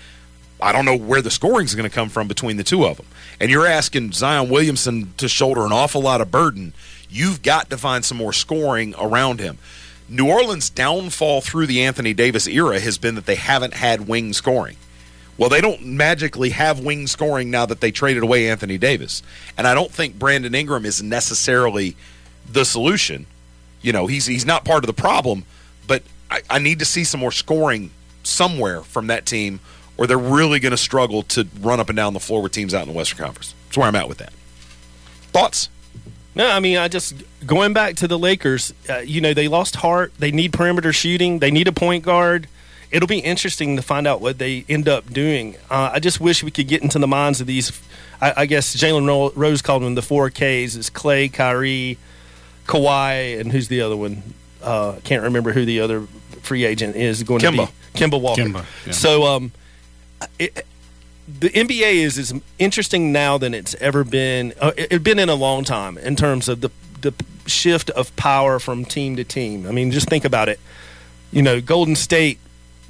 I don't know where the scoring is going to come from between the two of them. And you're asking Zion Williamson to shoulder an awful lot of burden. You've got to find some more scoring around him. New Orleans' downfall through the Anthony Davis era has been that they haven't had wing scoring. Well, they don't magically have wing scoring now that they traded away Anthony Davis. And I don't think Brandon Ingram is necessarily the solution. You know, he's not part of the problem, but I need to see some more scoring somewhere from that team, or they're really going to struggle to run up and down the floor with teams out in the Western Conference. That's where I'm at with that. Thoughts? No, I mean, going back to the Lakers, you know, they lost Hart. They need perimeter shooting. They need a point guard. It'll be interesting to find out what they end up doing. I just wish we could get into the minds of these, I guess Jalen Rose called them the 4Ks. It's Clay, Kyrie, Kawhi, and who's the other one? I can't remember who the other free agent is going to be. Kemba Walker. Yeah. So, the NBA is as interesting now than it's ever been. It's been in a long time in terms of the shift of power from team to team. I mean, just think about it. You know, Golden State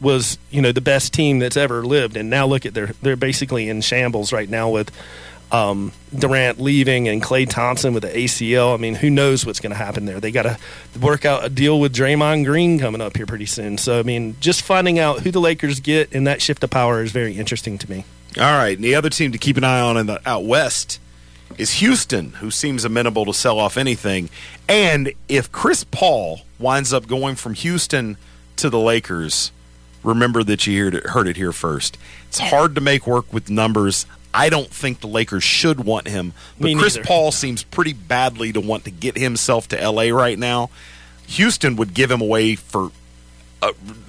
was, you know, the best team that's ever lived, and now look at they're basically in shambles right now with Durant leaving and Klay Thompson with the ACL. I mean, who knows what's going to happen there? They got to work out a deal with Draymond Green coming up here pretty soon. So, I mean, just finding out who the Lakers get in that shift of power is very interesting to me. All right, and the other team to keep an eye on in the out west is Houston, who seems amenable to sell off anything. And if Chris Paul winds up going from Houston to the Lakers, remember that you heard it here first. It's hard to make work with numbers. I don't think the Lakers should want him, but Chris Paul seems pretty badly to want to get himself to L.A. right now. Houston would give him away for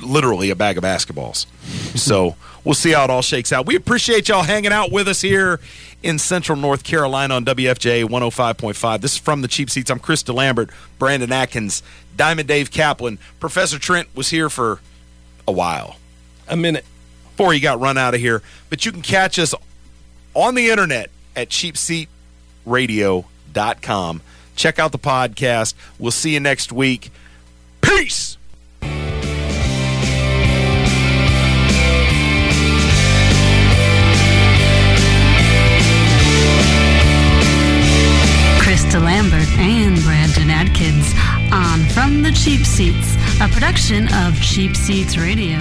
literally a bag of basketballs. So we'll see how it all shakes out. We appreciate y'all hanging out with us here in Central North Carolina on WFJ 105.5. This is From the Cheap Seats. I'm Chris DeLambert, Brandon Atkins, Diamond Dave Kaplan. Professor Trent was here for a while. A minute. Before he got run out of here. But you can catch us on the internet at cheapseatradio.com. Check out the podcast. We'll see you next week. Peace! Chris DeLambert and Brandon Atkins on From the Cheap Seats, a production of Cheap Seats Radio.